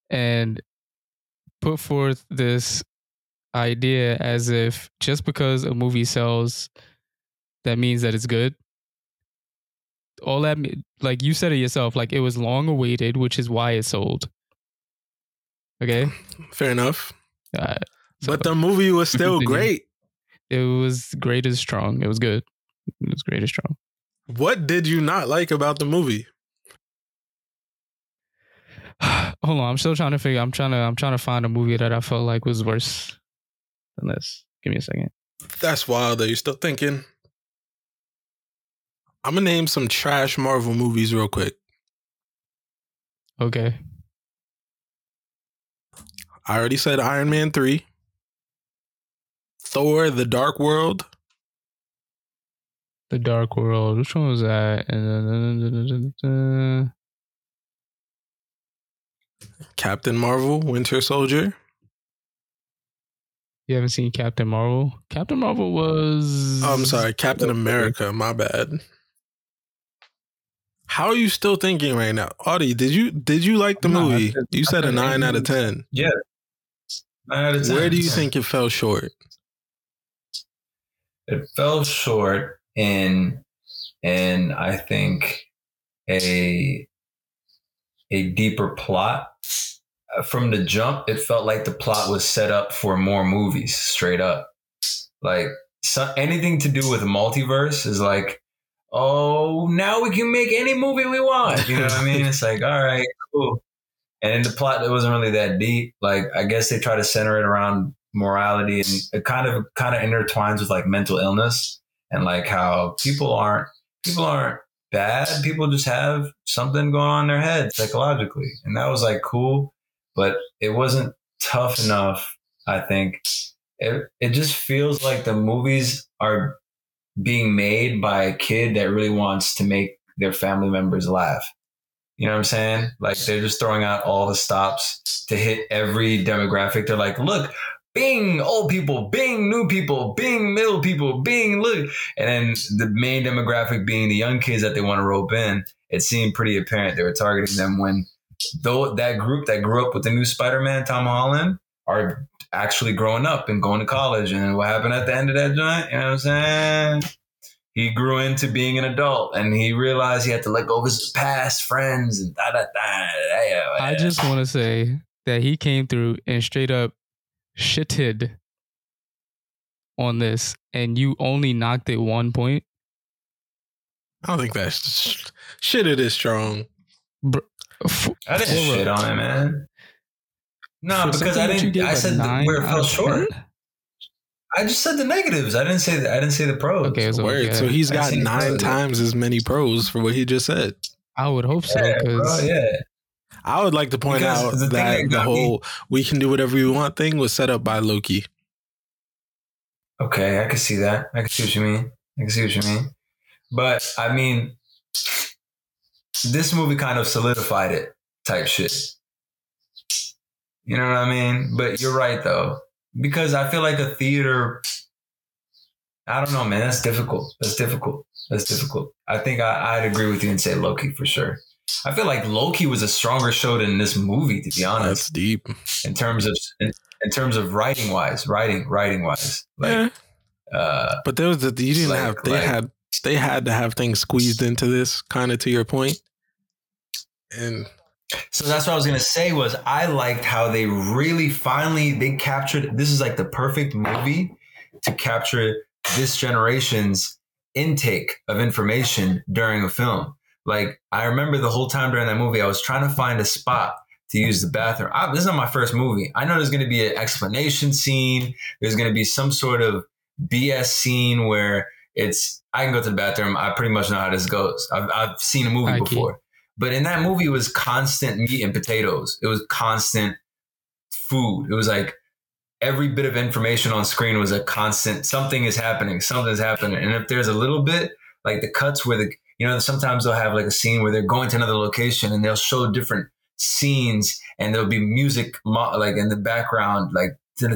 and put forth this idea as if just because a movie sells... that means that it's good. All that, like you said it yourself, like it was long awaited, which is why it sold. Okay, fair enough. So, but the movie was still great. It was great and strong. It was good. It was great and strong. What did you not like about the movie? Hold on, I'm still trying to figure. I'm trying to find a movie that I felt like was worse than this. Give me a second. That's wild that you're still thinking. I'm going to name some trash Marvel movies real quick. Okay. I already said Iron Man 3. Thor, The Dark World. The Dark World. Which one was that? Captain Marvel, Winter Soldier. You haven't seen Captain Marvel? Captain Marvel was... Oh, I'm sorry. Captain America. My bad. How are you still thinking right now? Audie, did you like the movie? You said a 9 out of 10. Yeah. 9 out of 10. Where do you think it fell short? It fell short in I think a deeper plot. From the jump, it felt like the plot was set up for more movies, straight up. Like anything to do with multiverse is like, oh, now we can make any movie we want. You know what I mean? It's like, all right, cool. And the plot, it wasn't really that deep. Like, I guess they try to center it around morality, and it kind of intertwines with like mental illness and like how people aren't bad. People just have something going on in their head psychologically. And that was like cool, but it wasn't tough enough. I think it just feels like the movies are being made by a kid that really wants to make their family members laugh. You know what I'm saying? Like, they're just throwing out all the stops to hit every demographic. They're like, look, Bing old people, bing new people, bing middle people, bing look. And then the main demographic being the young kids that they want to rope in, it seemed pretty apparent they were targeting them when though that group that grew up with the new Spider-Man, Tom Holland, are actually growing up and going to college. And what happened at the end of that joint, you know what I'm saying? He grew into being an adult and he realized he had to let go of his past friends and da-da-da. I just want to say that he came through and straight up shitted on this and you only knocked it 1 point. I don't think that's shitted is strong. I didn't shit on it, man. No, because I didn't. I said where it fell short. I just said the negatives. I didn't say. I didn't say the pros. Okay, so he's got 9 times as many pros for what he just said. I would hope so. Yeah. I would like to point out that the whole "we can do whatever we want" thing was set up by Loki. Okay, I can see that. I can see what you mean. But I mean, this movie kind of solidified it, type shit. You know what I mean? But you're right, though, because I feel like a theater. I don't know, man. That's difficult. I think I'd agree with you and say Loki for sure. I feel like Loki was a stronger show than this movie, to be honest. That's deep. In terms of writing wise. Like, yeah. But there was you didn't like, have. They had to have things squeezed into this, kind of to your point. And so that's what I was going to say was I liked how they really finally captured. This is like the perfect movie to capture this generation's intake of information during a film. Like I remember the whole time during that movie, I was trying to find a spot to use the bathroom. This is not my first movie. I know there's going to be an explanation scene. There's going to be some sort of BS scene where I can go to the bathroom. I pretty much know how this goes. I've seen a movie before. But in that movie, it was constant meat and potatoes. It was constant food. It was like every bit of information on screen was a constant. Something is happening. And if there's a little bit, like the cuts where sometimes they'll have like a scene where they're going to another location and they'll show different scenes and there'll be music like in the background, like and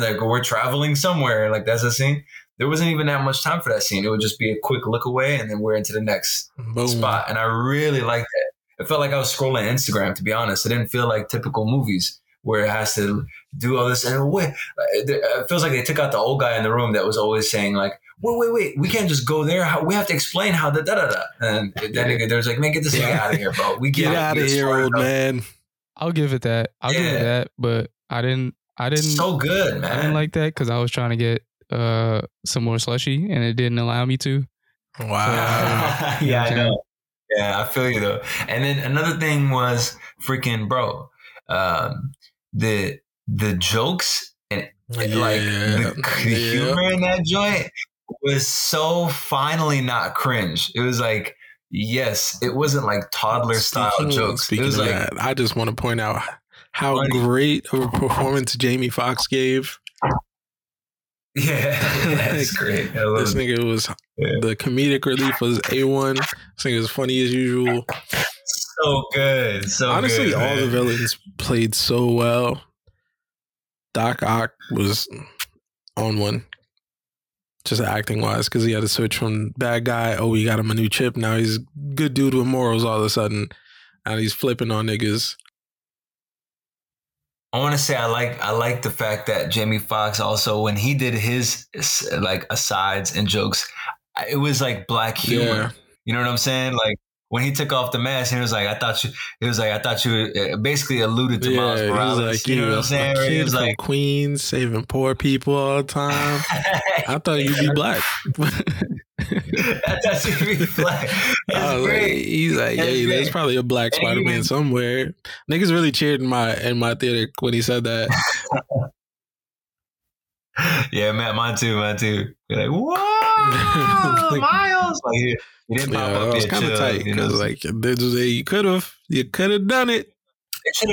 like we're traveling somewhere. Like that's a scene. There wasn't even that much time for that scene. It would just be a quick look away and then we're into the next spot. And I really liked that. It felt like I was scrolling Instagram, to be honest. It didn't feel like typical movies where it has to do all this. And wait, it feels like they took out the old guy in the room that was always saying like, wait, we can't just go there. We have to explain how the da-da-da. And that nigga, there's like, man, get this nigga out of here, bro. We get out of here, old man. I'll give it that. But I didn't. So good, man. I didn't like that because I was trying to get some more slushy and it didn't allow me to. Wow. Yeah, I know. Yeah, I feel you though. And then another thing was freaking bro, the jokes and the humor in that joint was so finally not cringe. It was like, yes, it wasn't like toddler style jokes. Speaking of that, I just want to point out how great of a performance Jamie Foxx gave. Yeah, that's great. This nigga was the comedic relief was A1. This nigga was funny as usual. So good. Honestly, all the villains played so well. Doc Ock was on one, just acting wise, because he had to switch from bad guy. Oh, we got him a new chip. Now he's good dude with morals all of a sudden, and he's flipping on niggas. I want to say I like the fact that Jamie Foxx also, when he did his like asides and jokes, it was like black humor. Yeah. You know what I'm saying? Like when he took off the mask, he was like, I thought you basically alluded to Miles Morales. Like, you know what I'm saying? He was like Queens saving poor people all the time. I thought you'd be black. I thought you'd be black. He's like, hey, there's probably a black Spider-Man somewhere. Niggas really cheered in my theater when he said that. Yeah, man, mine too. You're like, whoa, like, Miles. Like, he didn't pop up. It was kind of tight because like you could have done it. It should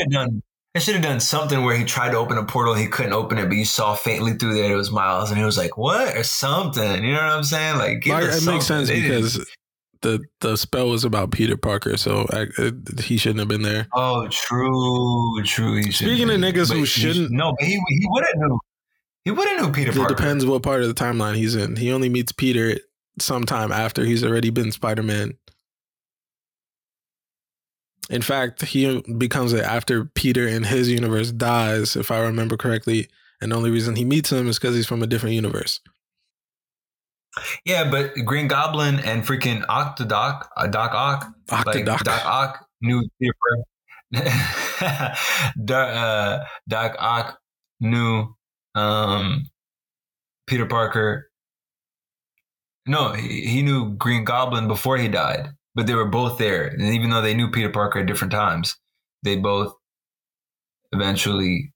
have done something where he tried to open a portal and he couldn't open it, but you saw faintly through there it was Miles, and he was like, "What?" or something. You know what I'm saying? Like, it makes sense because the spell was about Peter Parker, so he shouldn't have been there. Oh, true. Speaking of niggas who shouldn't, no, but he would have knew. He would have knew Peter Parker. It depends what part of the timeline he's in. He only meets Peter sometime after he's already been Spider-Man. In fact, he becomes it after Peter in his universe dies, if I remember correctly. And the only reason he meets him is because he's from a different universe. Yeah, but Green Goblin and freaking Doc Ock knew Peter Parker. Doc Ock knew Peter Parker. No, he knew Green Goblin before he died, but they were both there. And even though they knew Peter Parker at different times, they both eventually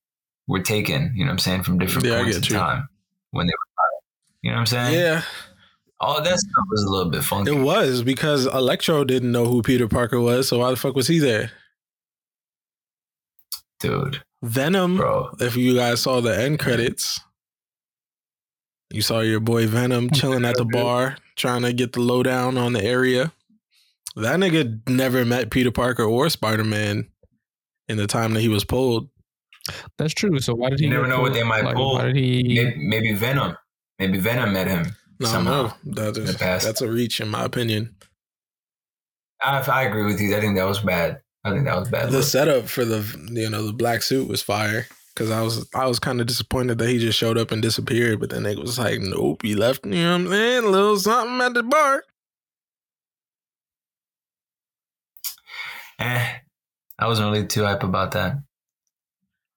were taken, you know what I'm saying, from different points in time when they were tired. You know what I'm saying? Yeah. All that stuff was a little bit funky. It was, because Electro didn't know who Peter Parker was, so why the fuck was he there? Dude. Venom, bro. If you guys saw the end credits, you saw your boy Venom chilling at the bar, trying to get the lowdown on the area. That nigga never met Peter Parker or Spider-Man in the time that he was pulled. That's true. So why did he? You never know pulled? What they might pull. Why did he? Maybe Venom. Maybe Venom met him somehow. No. That's a reach, in my opinion. I agree with you. I think that was bad. The look. Setup for the black suit was fire, because I was kind of disappointed that he just showed up and disappeared. But then it was like, nope, he left. You know what I'm saying? A little something at the bar. I wasn't really too hype about that.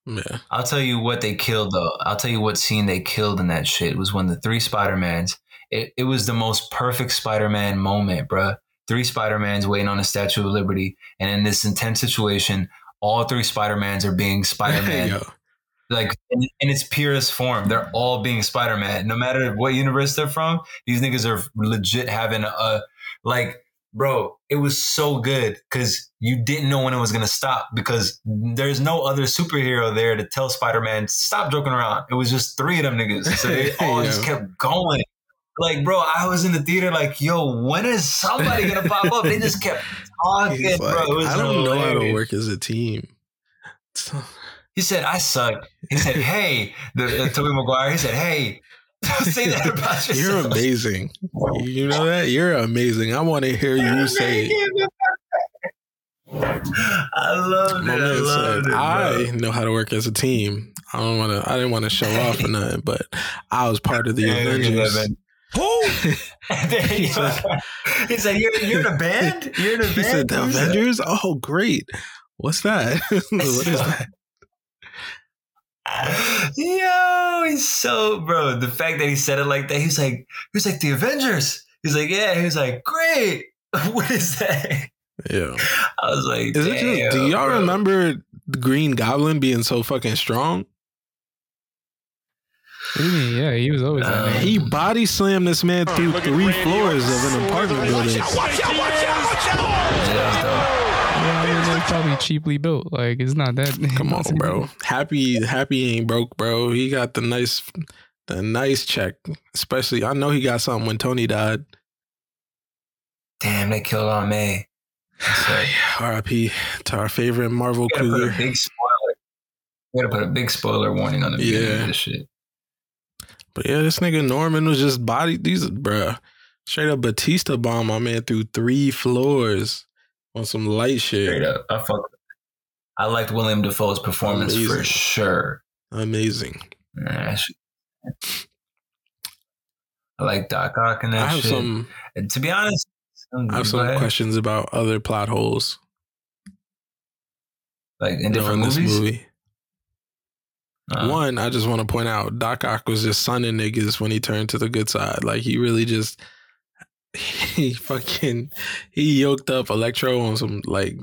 Yeah. I'll tell you what they killed, though. I'll tell you what scene they killed in that shit was when the three Spider-Mans. It was the most perfect Spider-Man moment, bruh. Three Spider-Mans waiting on the Statue of Liberty. And in this intense situation, all three Spider-Mans are being Spider-Man. Like, in its purest form, they're all being Spider-Man. No matter what universe they're from, these niggas are legit having bro, it was so good because you didn't know when it was going to stop, because there's no other superhero there to tell Spider-Man, stop joking around. It was just three of them niggas. So they all just kept going. Like, bro, I was in the theater like, yo, when is somebody going to pop up? They just kept talking, bro. It was I don't know how to work as a team. He said, I suck. He said, hey, Tobey Maguire, he said, hey. Don't say that about yourself. You're amazing. You know that? You're amazing. I want to hear you say it. I love that. I know how to work as a team. I didn't want to show off or nothing, but I was part of the Avengers. Who? He said, you're in a band? You're in a band? He said, the Avengers? Oh, great. What's that? What is that? Yo, he's so, bro, the fact that he said it like that, he was like the Avengers. He's like, yeah. He was like, great. What is that? Yeah. I was like, do y'all remember the Green Goblin being so fucking strong? Yeah, he was always that. He body slammed this man through three floors of an apartment building. Watch out. Probably cheaply built. Like, it's not that. Come on, bro. Happy ain't broke, bro. He got the nice check. Especially, I know he got something when Tony died. Damn, they killed Aunt May. R.I.P. to our favorite Marvel cougar. We gotta put a big spoiler warning on the beginning of this shit. But yeah, this nigga Norman was just straight up Batista bomb my man through three floors. On some light shit. Straight up. I fucked it. I liked William Dafoe's performance for sure. Amazing. I like Doc Ock and that shit. To be honest, I have some questions about other plot holes. Like in different movies? This movie. One, I just want to point out, Doc Ock was just sunning niggas when he turned to the good side. Like, he really just... He yoked up Electro on some, like,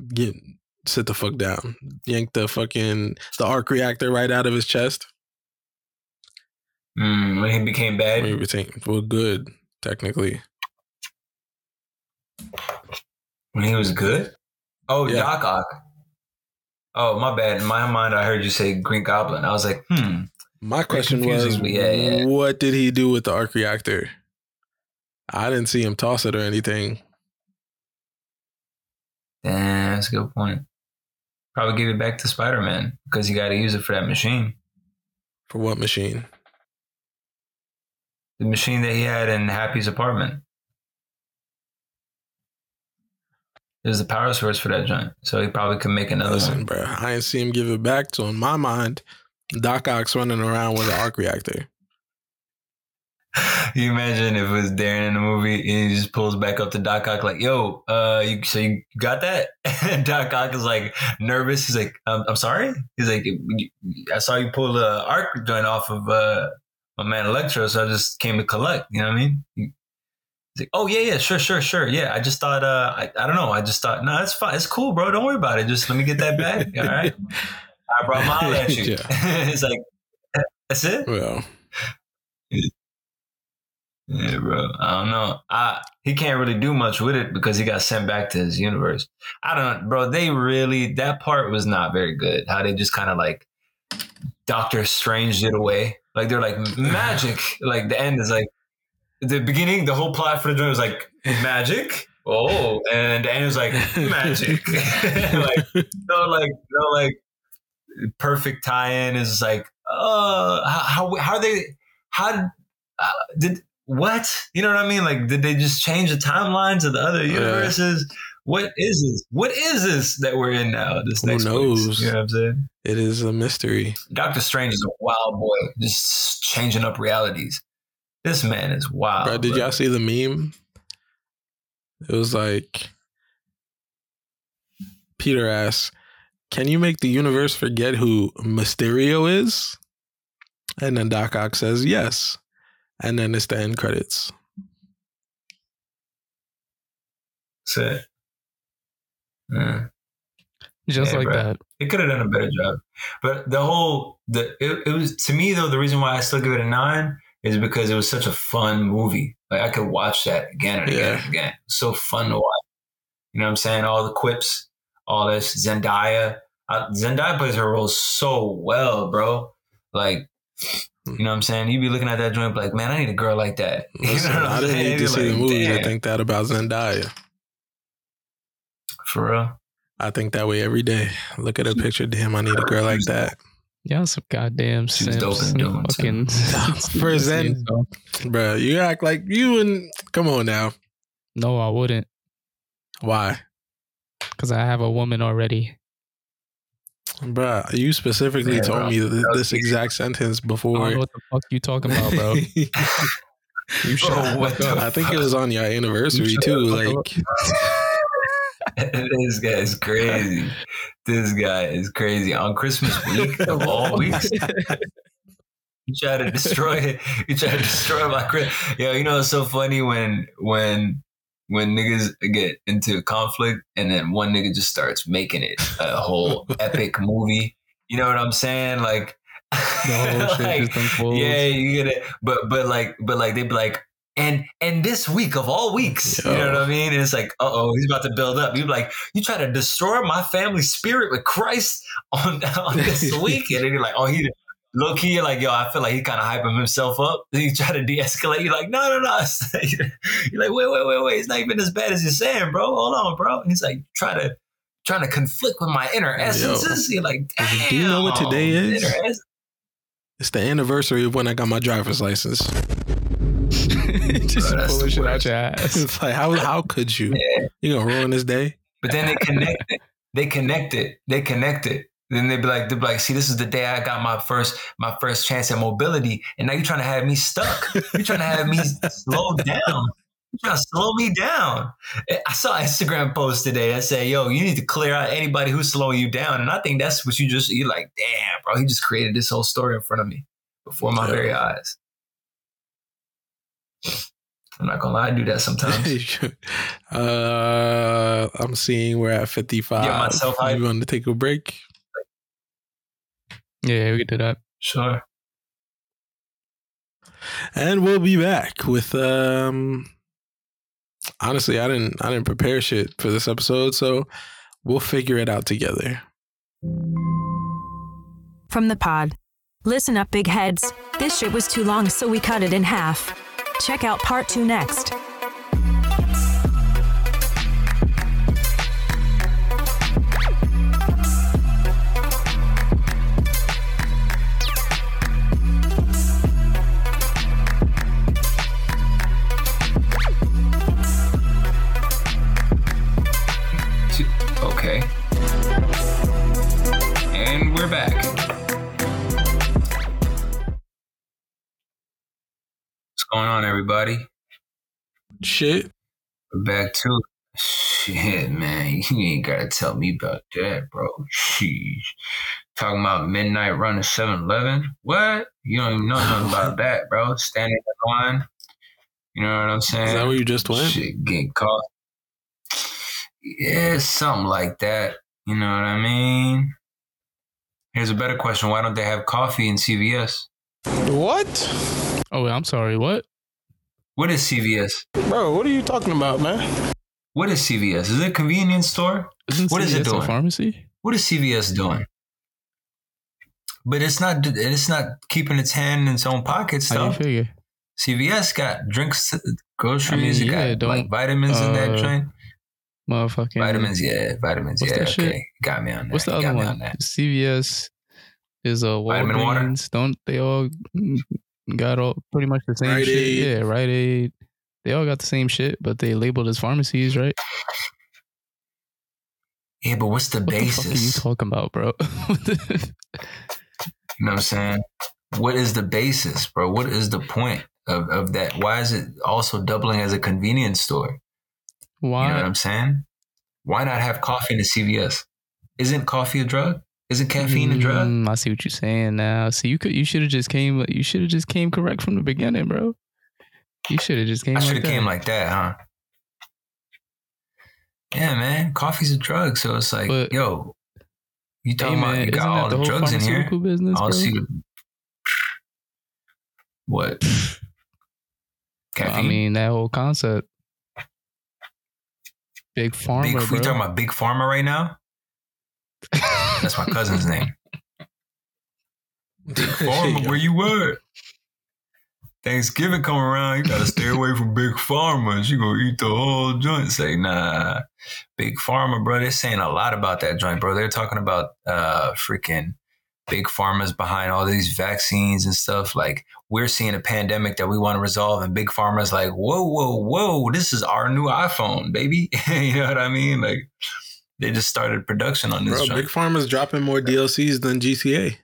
sit the fuck down. Yanked the arc reactor right out of his chest. When he became bad? Good, technically. When he was good? Oh, yeah. Doc Ock. Oh, my bad. In my mind, I heard you say Green Goblin. I was like, My question was, what did he do with the arc reactor? I didn't see him toss it or anything. Damn, that's a good point. Probably give it back to Spider-Man because you got to use it for that machine. For what machine? The machine that he had in Happy's apartment. There's the power source for that joint, so he probably could make another one. Bro, I ain't see him give it back to him. In my mind, Doc Ock's running around with an arc reactor. You imagine if it was Darren in the movie and he just pulls back up to Doc Ock like, yo, so you got that? And Doc Ock is like nervous. He's like, I'm sorry? He's like, I saw you pull the arc joint off of my man Electro, so I just came to collect. You know what I mean? He's like, oh, yeah, sure. Yeah, I just thought, I don't know. I just thought, no, that's fine. It's cool, bro. Don't worry about it. Just let me get that back. All right? I brought my eye at you. Yeah. It's like, that's it? Well. Yeah, bro. I don't know. He can't really do much with it because he got sent back to his universe. I don't know, bro. That part was not very good. How they just kind of like Doctor Strange it away. Like they're like magic. Like the end is like the beginning. The whole plot for the joint was like magic. Oh, and the end is like magic. like perfect tie-in is like how are they? What? You know what I mean? Like, did they just change the timelines of the other universes? What is this? What is this that we're in now? This next Who knows? Week? You know what I'm saying? It is a mystery. Doctor Strange is a wild boy, just changing up realities. This man is wild. Bro, did y'all see the meme? It was like, Peter asks, can you make the universe forget who Mysterio is? And then Doc Ock says, yes. And then it's the end credits. That's it. Yeah. That. It could have done a better job. But it was, to me though, the reason why I still give it a 9 is because it was such a fun movie. Like I could watch that again and again and again. So fun to watch. You know what I'm saying? All the quips, all this. Zendaya. Zendaya plays her role so well, bro. Like, you know what I'm saying? You be looking at that joint like, man, I need a girl like that. Listen, you know what I didn't need to see the movie to think that about Zendaya. For real? I think that way every day. Look at a picture, damn, I need a girl like that. Y'all some goddamn simps. Fucking present, bro. You act like you wouldn't. Come on now. No, I wouldn't. Why? Because I have a woman already. Bro, you specifically told me this exact sentence before. I don't know what the fuck you talking about, bro. You shut up. I think it was on your anniversary too. Like, this guy is crazy. This guy is crazy. On Christmas week of all weeks, you try to destroy it. You try to destroy my Christmas. Yo, you know it's so funny when niggas get into conflict and then one nigga just starts making it a whole epic movie. You know what I'm saying? Like, the whole shit just unfolds. Yeah, you get it. But they'd be like, and this week of all weeks, you know what I mean? And it's like, uh-oh, he's about to build up. You'd be like, you try to destroy my family spirit with Christ on this week. And then you're like, oh, he low key, you're like, yo, I feel like he kind of hyping himself up. He try to de-escalate. You're like, no. You're like, wait. It's not even as bad as you're saying, bro. Hold on, bro. And he's like, trying to conflict with my inner essences. Yo, you're like, damn. Do you know what today is? It's the anniversary of when I got my driver's license. Just pulling shit out your ass. It's like, how could you? Yeah. You're going to ruin this day? But then they connect it. Then they'd be like, see, this is the day I got my first chance at mobility, and now you're trying to have me stuck. You're trying to have me slow down. You're trying to slow me down. I saw an Instagram post today that said, yo, you need to clear out anybody who's slowing you down. And I think that's what you're like, damn, bro, he just created this whole story in front of me before my very eyes. I'm not gonna lie, I do that sometimes. I'm seeing we're at 55. Get myself hype. You want to take a break? Yeah, we could do that. Sure. And we'll be back with honestly, I didn't prepare shit for this episode, so we'll figure it out together. From the pod. Listen up, big heads. This shit was too long, so we cut it in half. Check out part 2 next. And we're back. What's going on, everybody? Shit. We're back to it. Shit, man. You ain't got to tell me about that, bro. Jeez. Talking about midnight run at 7-Eleven? What? You don't even know nothing about that, bro. Standing in line. You know what I'm saying? Is that where you just went? Shit, getting caught. Yeah, something like that. You know what I mean? Here's a better question. Why don't they have coffee in CVS? What? Oh, I'm sorry. What? What is CVS? Bro, what are you talking about, man? What is CVS? Is it a convenience store? Isn't what CVS is it doing? A pharmacy? What is CVS doing? But it's not keeping its hand in its own pockets, though. I figure. CVS got drinks, groceries, it got like vitamins in that joint. Motherfucking vitamins. What's that okay. Shit? Got me on that. What's the other one? CVS is a vitamin water. Don't they all got all pretty much the same shit? Yeah, Rite Aid. They all got the same shit, but they labeled as pharmacies, right? Yeah, but what's the basis? What the fuck are you talking about, bro? You know what I'm saying? What is the basis, bro? What is the point of that? Why is it also doubling as a convenience store? Why? You know what I'm saying? Why not have coffee in the CVS? Isn't coffee a drug? Isn't caffeine a drug? I see what you're saying now. See, you should have just came correct from the beginning, bro. You should have just came. I should have came like that, huh? Yeah, man. Coffee's a drug, so it's like, but, yo, you talking about you got all the drugs in here? Business, I don't see what caffeine. I mean, that whole concept. Big Pharma. We talking about Big Pharma right now? That's my cousin's name. Big Pharma, where you were? Thanksgiving come around, you gotta stay away from Big Pharma. She gonna eat the whole joint. Say, nah, Big Pharma, bro. They're saying a lot about that joint, bro. They're talking about freaking Big Pharma's behind all these vaccines and stuff. Like, we're seeing a pandemic that we want to resolve, and Big Pharma's like, whoa, whoa, whoa, this is our new iPhone, baby. You know what I mean? Like, they just started production on this joint. Big Pharma's dropping more DLCs than GTA.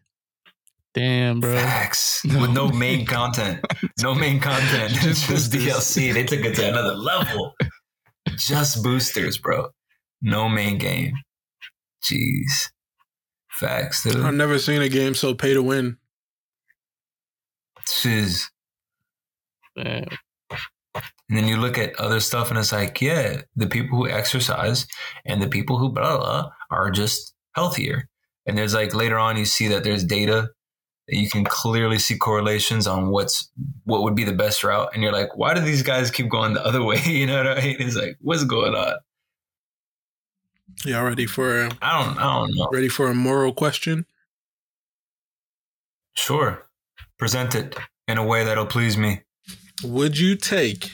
Damn, bro. Facts. With no main content. No main content. Just DLC. They took it to another level. Just boosters, bro. No main game. Jeez. Facts, dude. I've never seen a game so pay to win. Jeez. Damn. And then you look at other stuff and it's like, yeah, the people who exercise and the people who blah, blah, are just healthier. And there's like later on you see that there's data. You can clearly see correlations on what would be the best route. And you're like, why do these guys keep going the other way? You know what I mean? It's like, what's going on? Y'all ready for I don't know. Ready for a moral question? Sure. Present it in a way that'll please me. Would you take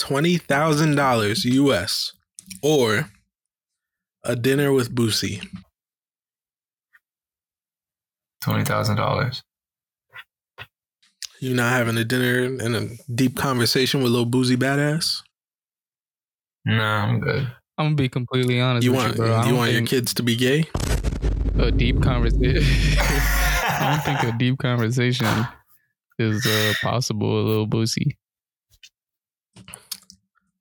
$20,000 US or a dinner with Boosie? $20,000. You not having a dinner and a deep conversation with Lil Boosie Badass? Nah, I'm good. I'm gonna be completely honest with you, bro. You want your kids to be gay? A deep conversation. I don't think a deep conversation is possible with Lil Boosie.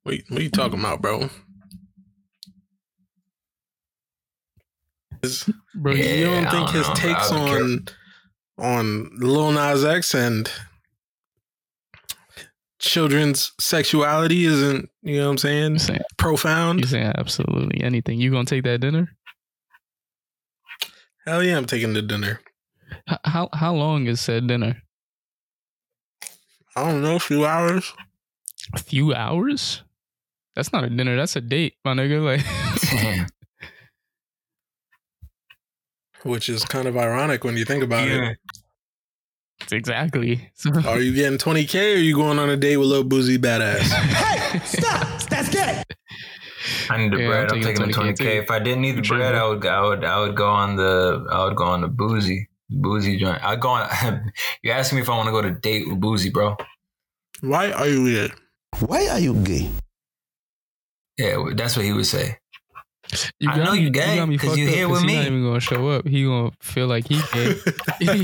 Wait, what are you talking about, bro? Bro, yeah, you don't think his takes on Lil Nas X and children's sexuality isn't, you know what I'm saying, profound? You're saying absolutely anything. You gonna take that dinner? Hell yeah, I'm taking the dinner. How long is said dinner? I don't know, a few hours. A few hours? That's not a dinner, that's a date, my nigga. Like, which is kind of ironic when you think about it. Exactly. So, are you getting 20K or are you going on a date with Lil Boosie Badass? Hey, stop! That's gay! I need the bread. I'm taking the 20K. If I didn't need the bread, I would go on the Boosie joint. I'd go on. You're asking me if I want to go to date with Boosie, bro. Why are you gay? Yeah, that's what he would say. I know you gay because you here with me. He's not even gonna show up. He gonna feel like he gay. He gonna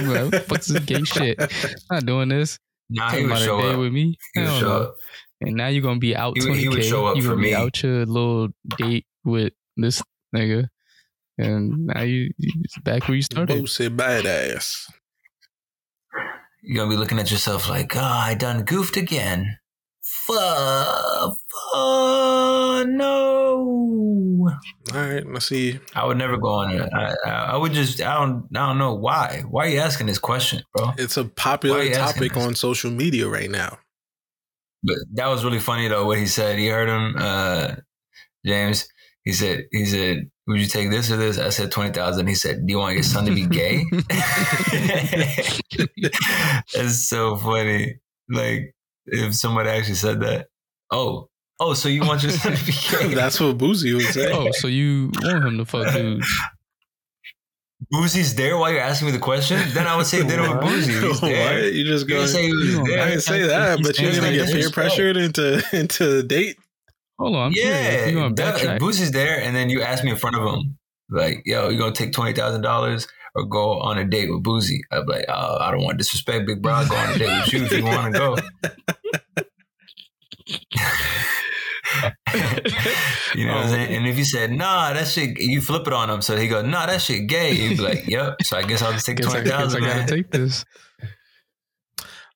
be like, what the fuck's this gay shit? I'm not doing this. Nah, he would show up with me. He would show up. And now you're gonna be out. He would show up for me. Out your little date with this nigga, and now you back where you started. Boosie Badass. You're gonna be looking at yourself like, oh, I done goofed again. No. All right, let's see. I would never go on it. I would just. I don't know why. Why are you asking this question, bro? It's a popular topic on social media right now. But that was really funny though. What he said. You heard him, James. He said, would you take this or this? I said, 20,000. He said, do you want your son to be gay? That's so funny. Like, if somebody actually said that. Oh, so you want your son to be gay? That's what Boosie would say. Oh, so you want him to fuck dudes. Boosie's there while you're asking me the question? Then I would say dinner with Boosie. He's there. What? You just go. I didn't say that, but you didn't get peer pressured into the date? Hold on. Yeah. Boosie's there, and then you ask me in front of him, like, yo, you going to take $20,000 or go on a date with Boosie? I'd be like, oh, I don't want to disrespect Big Bro. I'll go on a date with you if you want to go. You know what I'm saying? And if you said, nah, that shit, you flip it on him. So he goes, nah, that shit gay. He'd be like, yep. So I guess I'll just take 20,000. I gotta take this.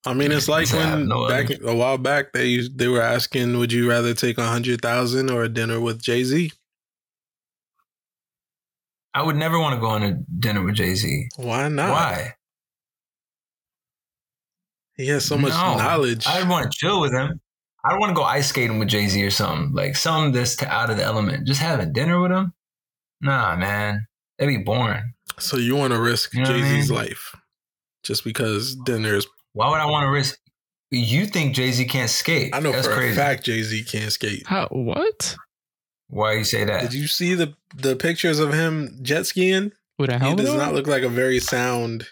I mean, it's like when a while back they were asking, would you rather take 100,000 or a dinner with Jay-Z? I would never want to go on a dinner with Jay-Z. Why not? Why? He has so much knowledge. I'd want to chill with him. I don't want to go ice skating with Jay-Z or something. Like, something that's out of the element. Just having dinner with him? Nah, man. That'd be boring. So you want to risk Jay-Z's life just because dinner is... Why would I want to risk... You think Jay-Z can't skate? I know that's for crazy. A fact Jay-Z can't skate. How? What? Why you say that? Did you see the pictures of him jet skiing? With a helmet? He does not look like a very sound...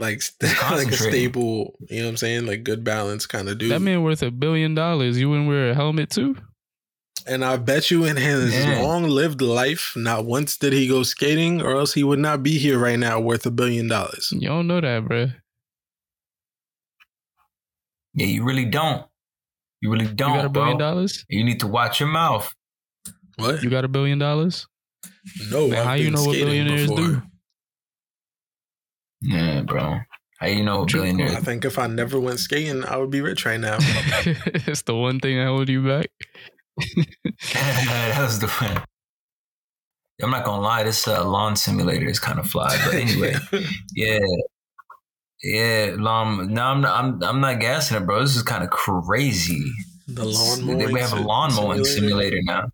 Like a stable, you know what I'm saying? Like good balance kind of dude. That man worth $1 billion. You wouldn't wear a helmet too? And I bet you in his long lived life, not once did he go skating, or else he would not be here right now worth $1 billion. You don't know that, bro. Yeah, you really don't. You really don't. You got $1 billion? You need to watch your mouth. What? You got $1 billion? No. Man, how you know what billionaires do? Yeah, bro. How you know billionaires? I think if I never went skating, I would be rich right now. It's the one thing that held you back. That was the one. I'm not gonna lie, this lawn simulator is kind of fly. But anyway, yeah. I'm not gassing it, bro. This is kind of crazy. The lawn mowing. We have a lawn mowing simulator now.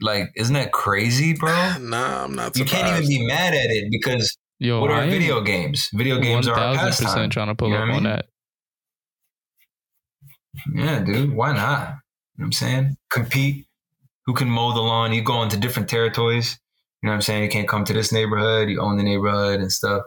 Like, isn't that crazy, bro? Nah, I'm not surprised. You can't even be mad at it because. Yo, what are video games? Video games are our pastime. Trying to pull up on that. Yeah, dude. Why not? You know what I'm saying? Compete. Who can mow the lawn? You go into different territories. You know what I'm saying? You can't come to this neighborhood. You own the neighborhood and stuff.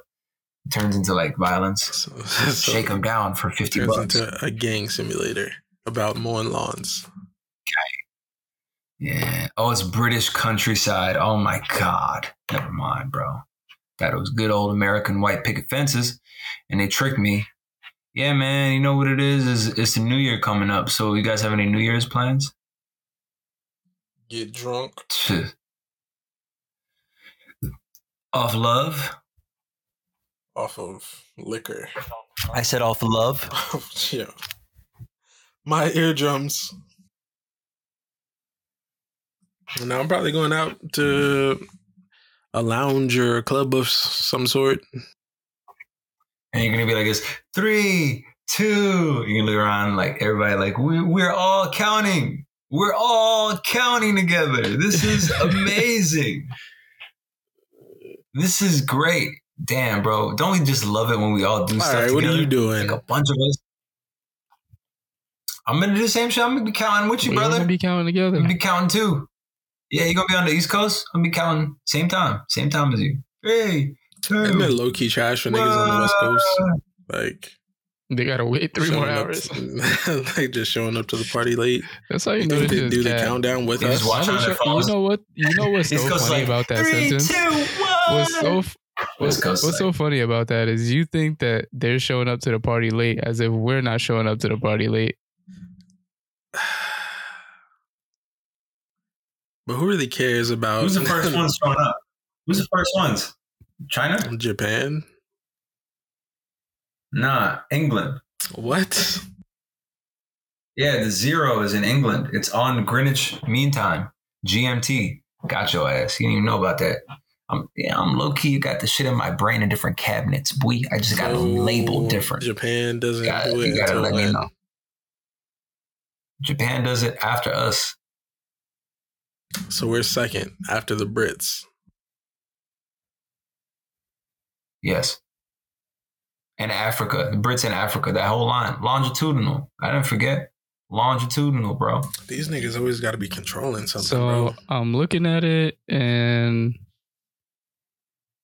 It turns into like violence. So shake them down for $50. Into a gang simulator about mowing lawns. Okay. Yeah. Oh, it's British countryside. Oh my God. Never mind, bro. Thought it was good old American white picket fences, and they tricked me. Yeah, man, you know what it is? It's the New Year coming up. So you guys have any New Year's plans? Get drunk. Off love? Off of liquor. I said off of love. Yeah. My eardrums. Now I'm probably going out to... a lounge or a club of some sort. And you're going to be like this, 3, 2. You're going to look around like everybody like, we're all counting. We're all counting together. This is amazing. This is great. Damn, bro. Don't we just love it when we all do all stuff right, together? What are you doing? Like a bunch of us. I'm going to do the same shit. I'm going to be counting with you, brother. We're going to be counting together. I'm going to be counting too. Yeah, you gonna be on the East Coast? I'm gonna be counting same time as you. Hey, isn't that low key trash for niggas on the West Coast? Like, They gotta wait three more hours. Like just showing up to the party late. That's how you know they didn't do the countdown with us. You know what? You know what's so funny about that sentence? What's so funny about that is you think that they're showing up to the party late as if we're not showing up to the party late. But who really cares about? Who's the first ones showing up? Who's the first ones? China? Japan? Nah, England. What? Yeah, the zero is in England. It's on Greenwich Mean Time. GMT. Got your ass. You didn't even know about that. I'm low key. You got the shit in my brain in different cabinets. Boy, I just got to label different. Japan doesn't do it. You gotta let me know. Japan does it after us. So we're second after the Brits. Yes. And Africa, the Brits in Africa, that whole line. Longitudinal. I didn't forget. Longitudinal, bro. These niggas always got to be controlling something, bro. So I'm looking at it and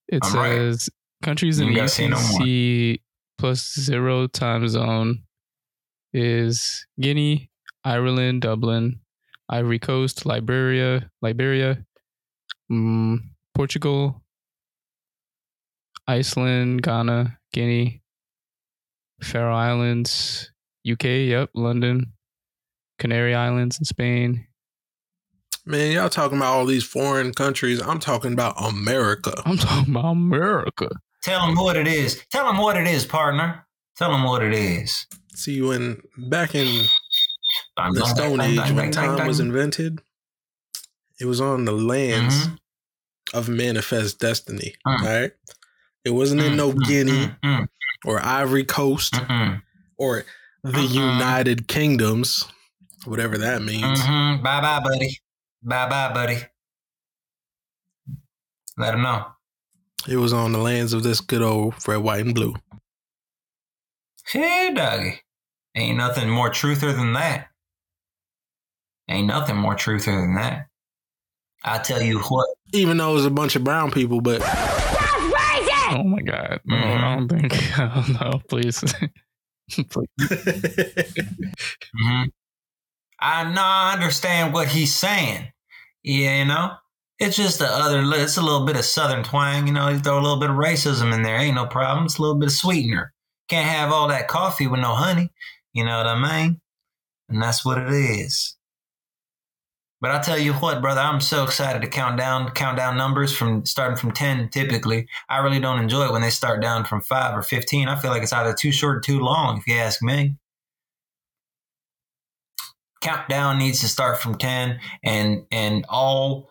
it says countries in the ECC plus zero time zone is Guinea, Ireland, Dublin, Ivory Coast, Liberia, Portugal, Iceland, Ghana, Guinea, Faroe Islands, UK, London, Canary Islands, and Spain. Man, y'all talking about all these foreign countries. I'm talking about America. Tell them what it is. Partner. Tell them what it is. See, when back in the Stone Age, when time was invented, it was on the lands of manifest destiny, right? It wasn't in no Guinea or Ivory Coast or the United Kingdoms, whatever that means. Bye-bye, buddy. Let him know. It was on the lands of this good old red, white, and blue. Hey, doggy. Ain't nothing more truther than that. I tell you what. Even though it was a bunch of brown people, but... Oh my God! No, I don't think. No, please. I understand what he's saying. Yeah, you know, it's just the other. It's a little bit of Southern twang. You know, you throw a little bit of racism in there. Ain't no problem. It's a little bit of sweetener. Can't have all that coffee with no honey. You know what I mean? And that's what it is. But I tell you what, brother, I'm so excited to count down numbers starting from 10. Typically, I really don't enjoy it when they start down from 5 or 15. I feel like it's either too short or too long, if you ask me. Countdown needs to start from 10, and all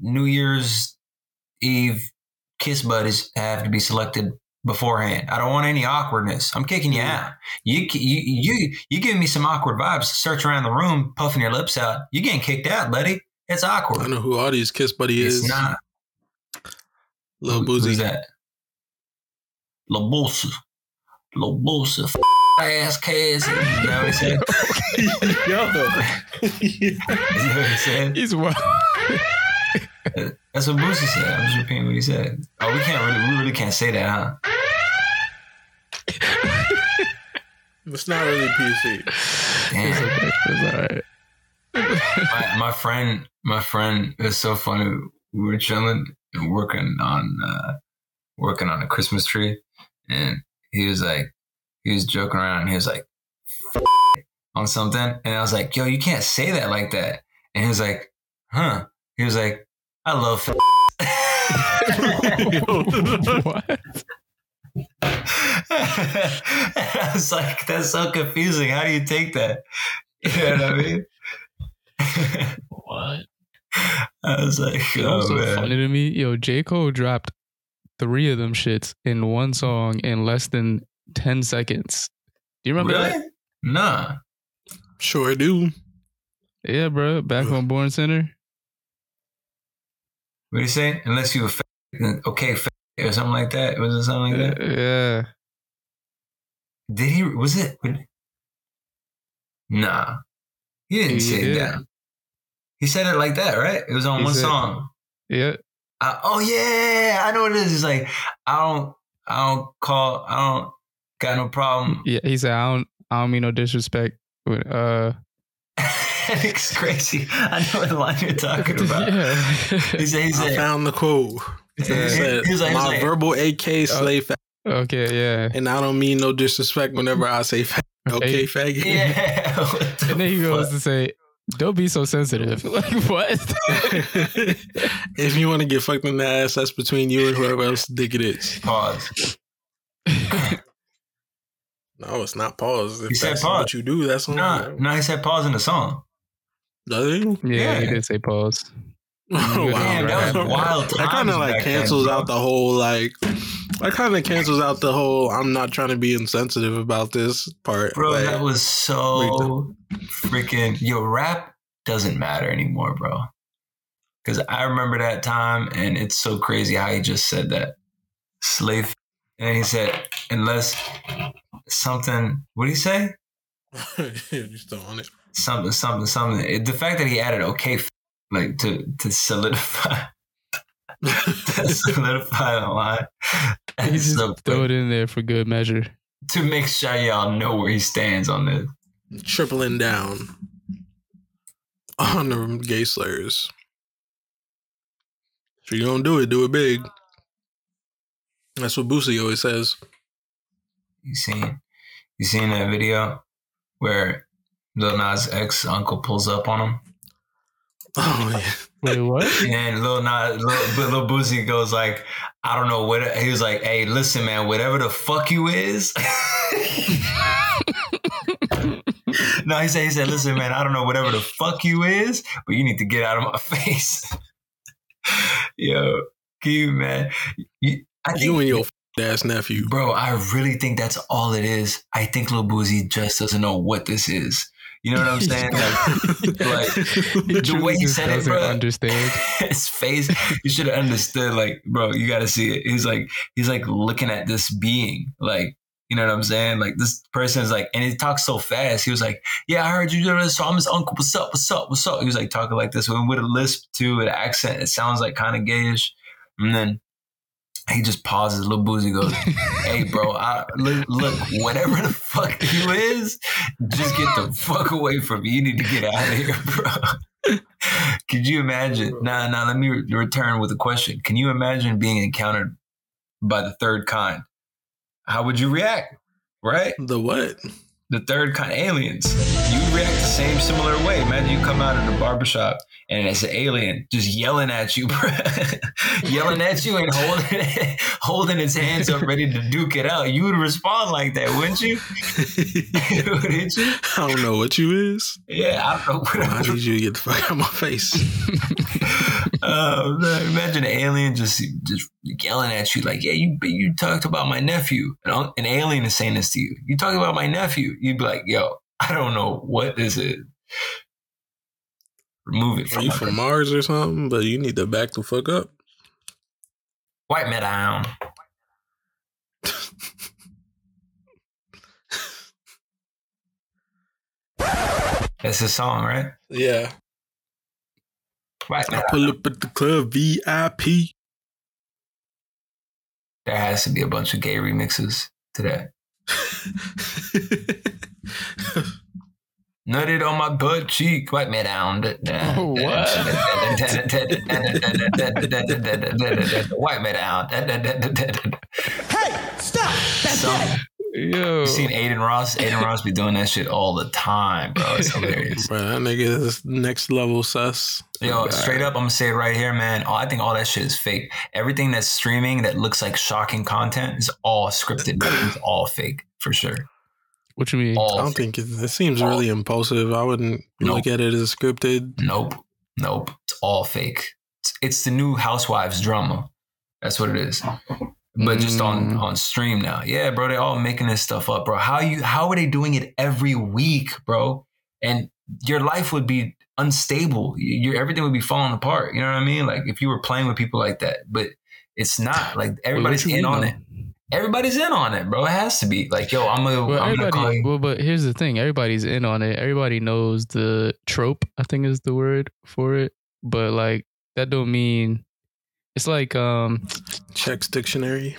New Year's Eve kiss buddies have to be selected beforehand. I don't want any awkwardness. I'm kicking you out. You giving me some awkward vibes. Search around the room, puffing your lips out. You getting kicked out, buddy. It's awkward. I know who Audie's kiss buddy is. It's not. Lil Boosie. Who's that? Lil Boosie. Ass kids. You know what he said? You know what he said? He's wild. That's what Boosie said. I'm just repeating what he said. Oh, we really can't say that, huh? It's not really PC. Damn. It's alright. My friend, it's so funny. We were chilling and working on a Christmas tree, and he was joking around. And he was like, "F*** it," on something, and I was like, "Yo, you can't say that like that." And he was like, "Huh?" He was like, "I love what?" I was like, "That's so confusing. How do you take that?" You know what I mean? What? I was like, "Oh, so funny to me." Yo, J Cole dropped 3 of them shits in one song in less than 10 seconds. Do you remember that? Nah. Sure do. Yeah, bro. Back on Born Center. What do you say? Unless you were or something like that. Was it something like that? Yeah. Did he? Was it? Nah. He didn't say that. He said it like that, right? It was on one song. Yeah. I know what it is. It's like, I don't call, I don't Got no problem. Yeah, he said, I don't mean no disrespect. It's crazy. I know what line you're talking about. Yeah. He said, I found the quote. He said, my verbal AK slay faggot. Okay, yeah. And I don't mean no disrespect whenever I say faggot. Okay, faggot. Yeah. And then he goes to say, don't be so sensitive. Like, what? If you want to get fucked in the ass, that's between you and whoever else dick it is. Pause. No, it's not pause. If he said pause. What you do, that's on No, he said pause in the song. Does he? Yeah, he did say pause. Wow. Damn, that was wild. That kind of like cancels out the whole like. That kind of cancels out the whole I'm not trying to be insensitive about this part. Bro, like, that was so freaking... Your rap doesn't matter anymore, bro. Because I remember that time, and it's so crazy how he just said that. Slave. And he said, unless something... What did he say? You're still on it. Something. The fact that he added okay, like to solidify... solidify the line. He just throw it in there for good measure to make sure y'all know where he stands on this. Tripling down on the gay slayers. If you're gonna do it big. That's what Boosie always says. You seen that video where Lil Nas X uncle pulls up on him? Oh yeah. Wait, what? And Lil Boosie goes like, I don't know what. He was like, hey, listen, man, whatever the fuck you is. No, he said, listen, man, I don't know whatever the fuck you is, but you need to get out of my face. Yo, you man, you and your ass nephew, bro. I really think that's all it is. I think Lil Boosie just doesn't know what this is. You know what I'm saying? Like the way he said it, bro. Understand. His face, you should have understood. Like, bro, you got to see it. He's like looking at this being, like, you know what I'm saying? Like this person is like, and he talks so fast. He was like, yeah, I heard you do this. So I'm his uncle. What's up? He was like talking like this with a lisp too, with an accent. It sounds like kind of gayish. And then he just pauses. Lil Boosie goes, hey, bro, look, whatever the fuck you is, just get the fuck away from me. You need to get out of here, bro. Could you imagine? Nah, let me return with a question. Can you imagine being encountered by the third kind? How would you react, right? The what? The third kind, aliens. You react the same similar way. Imagine you come out of the barbershop and it's an alien just yelling at you, bro. Yelling at you and holding its hands up ready to duke it out. You would respond like that, wouldn't you? Wouldn't you? I don't know what you is. Yeah, I don't know what I need you to get the fuck out of my face. Imagine an alien just yelling at you like, yeah, you talked about my nephew. And an alien is saying this to you. You talked about my nephew. You'd be like, yo, I don't know what this is. Remove it from you from Mars or something, but you need to back the fuck up. Wipe me down. That's a song, right? Yeah. Right now. I pull up at the club, VIP. There has to be a bunch of gay remixes to that. Nutted on my butt cheek, wipe me down. Oh, what? Wipe me down. Hey, stop! That's it. Yo. You seen Adin Ross? Adin Ross be doing that shit all the time, bro. It's hilarious. Bro, that nigga is next level sus. Yo, straight up, I'm going to say it right here, man. I think all that shit is fake. Everything that's streaming that looks like shocking content is all scripted. It's all fake, for sure. What you mean? All I don't fake. Think it seems really impulsive. I wouldn't look at it as scripted. Nope. It's all fake. It's the new Housewives drama. That's what it is. But just on stream now. Yeah, bro, they all making this stuff up, bro. How are they doing it every week, bro? And your life would be unstable. Everything would be falling apart. You know what I mean? Like if you were playing with people like that, but it's not. Like everybody's in on it. Everybody's in on it, bro. It has to be. Like, yo, I'm gonna call you. Well, but here's the thing. Everybody's in on it. Everybody knows the trope, I think is the word for it. But like that don't mean it's like Check's Dictionary.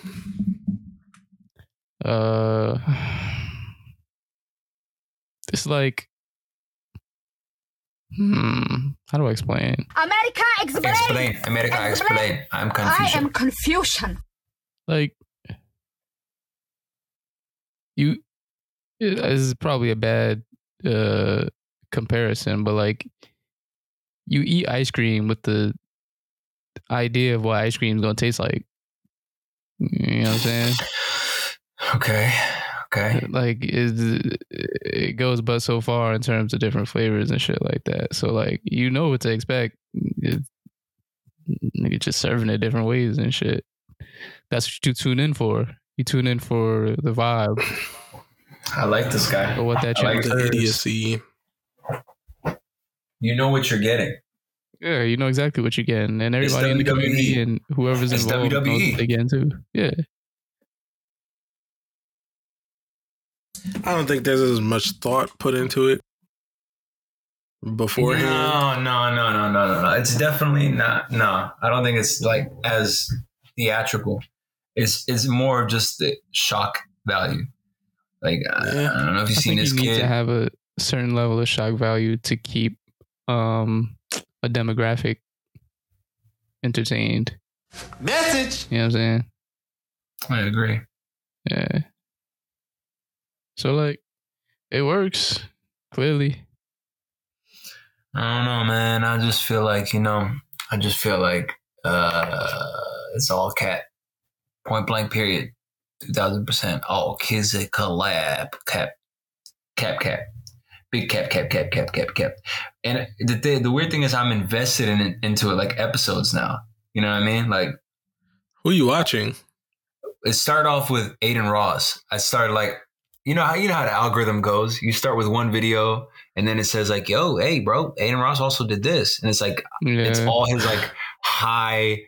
It's like, how do I explain? America, explain. Explain. America, explain. I'm Confucian. I am Confucian. Like, you, this is probably a bad comparison, but like, you eat ice cream with the idea of what ice cream is gonna taste like. You know what I'm saying? Okay. Okay. Like it goes but so far in terms of different flavors and shit like that. So like, you know what to expect. You're just serving it different ways and shit. That's what you tune in for. You tune in for the vibe. I like this guy. Or what that I like the idiocy. You know what you're getting. Yeah, you know exactly what you're getting, and everybody in the community and whoever's involved knows what they're getting too. Yeah. I don't think there's as much thought put into it beforehand. No. It's definitely not. No, I don't think it's like as theatrical. It's more of just the shock value. Like, yeah. I don't know if you've seen this kid. You need to have a certain level of shock value to keep a demographic entertained. Message. You know what I'm saying? I agree. Yeah. So, like, it works, clearly. I don't know, man. I just feel like, it's all cat. Point blank, period. 2000%. All kids that collab. Cap. Big cap. And the weird thing is I'm invested into it, like, episodes now. You know what I mean? Like, who are you watching? It started off with Adin Ross. I started, like... You know how the algorithm goes. You start with one video, and then it says like, "Yo, hey, bro, Adin Ross also did this," and it's like, It's all his like high,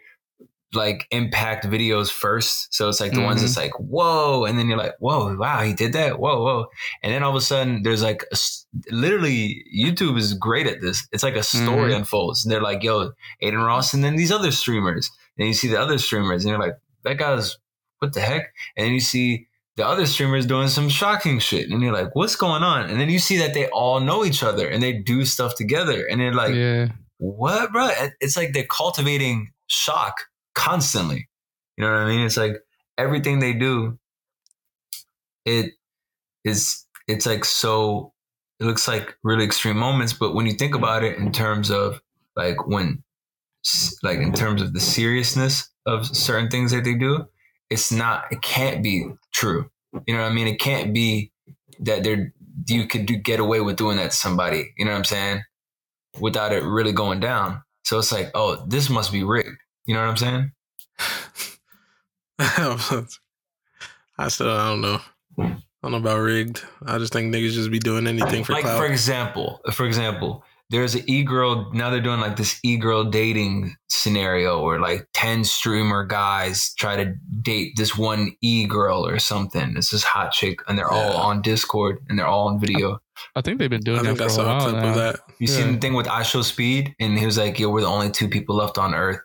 like impact videos first. So it's like the ones that's like, "Whoa," and then you're like, "Whoa, wow, he did that." Whoa, and then all of a sudden, there's like, literally, YouTube is great at this. It's like a story unfolds, and they're like, "Yo, Adin Ross," and then these other streamers, and you see the other streamers, and you're like, "That guy's what the heck?" And then you see the other streamers doing some shocking shit, and you're like, what's going on? And then you see that they all know each other and they do stuff together, and they're like, what, bro? It's like they're cultivating shock constantly. You know what I mean? It's like everything they do, it's like, so it looks like really extreme moments, but when you think about it in terms of like in terms of the seriousness of certain things that they do, it can't be true. You know what I mean? It can't be that you could get away with doing that to somebody, you know what I'm saying? Without it really going down. So it's like, oh, this must be rigged. You know what I'm saying? I don't know about rigged. I just think niggas just be doing anything for clout. Like, for example, there's an e-girl, now they're doing like this e-girl dating scenario where like 10 streamer guys try to date this one e-girl or something. It's this hot chick, and they're all on Discord, and they're all on video. I think they've been doing that for a while. I think I saw a clip of that. You seen the thing with I Show Speed? And he was like, yo, we're the only two people left on Earth.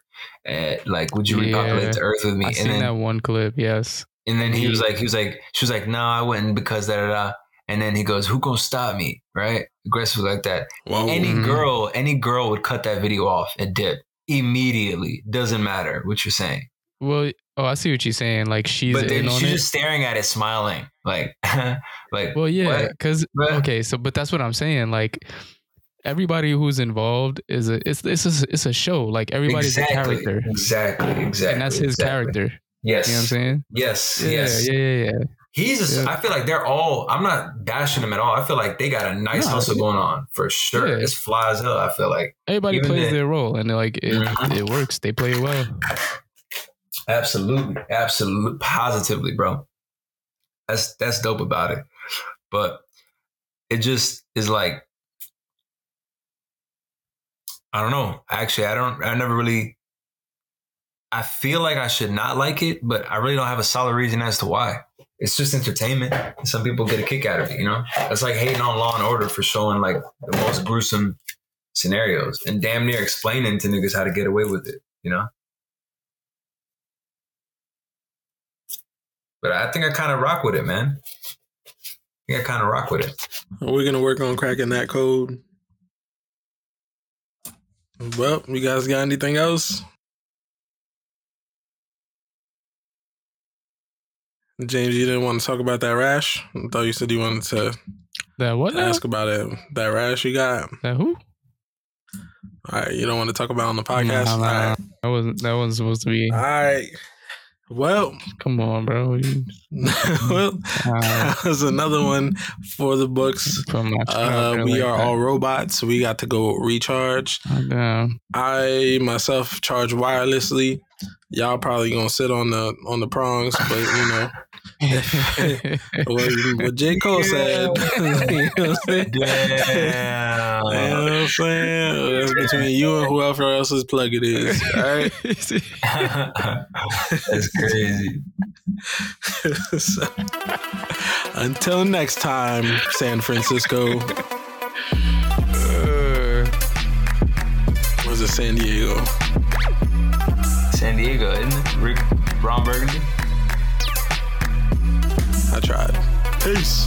Like, would you repopulate the Earth with me? I've seen that one clip, yes. And then he was like, she was like, no, I wouldn't because da-da-da. And then he goes, who gonna stop me? Right? Aggressive like that. Whoa. Any girl would cut that video off and dip immediately. Doesn't matter what you're saying. Well, I see what you're saying. Like, she's just staring at it, smiling. Like, well, yeah, because but that's what I'm saying. Like, everybody who's involved is it's a show. Like, everybody's a character. Exactly. And that's his character. Yes. You know what I'm saying? Yes. Yeah, yes. Yeah. I feel like they're all, I'm not bashing them at all. I feel like they got a nice hustle going on for sure. Yeah. It's fly as hell. I feel like everybody plays their role, and they're like, it works. They play it well. Absolutely. Absolutely. Positively, bro. That's dope about it. But it just is like, I don't know. Actually, I never really, I feel like I should not like it, but I really don't have a solid reason as to why. It's just entertainment. Some people get a kick out of it, you know? It's like hating on Law and Order for showing like the most gruesome scenarios and damn near explaining to niggas how to get away with it, you know? But I think I kind of rock with it, man. Are we going to work on cracking that code? Well, you guys got anything else? James, you didn't want to talk about that rash? I thought you said you wanted to ask about it. That rash you got. That who? All right, you don't want to talk about it on the podcast? Nah, right. That wasn't supposed to be. All right. Well, come on, bro. That was another one for the books. We are all robots. So we got to go recharge. I myself charge wirelessly. Y'all probably gonna sit on the prongs, but you know. What J Cole said. You know what I'm saying? Damn. You know what I'm saying? That's between you and whoever else's plug it is. All right. That's crazy. So, until next time, San Francisco. Was it San Diego? San Diego, isn't it? Rick Ron Burgundy. I tried. Peace.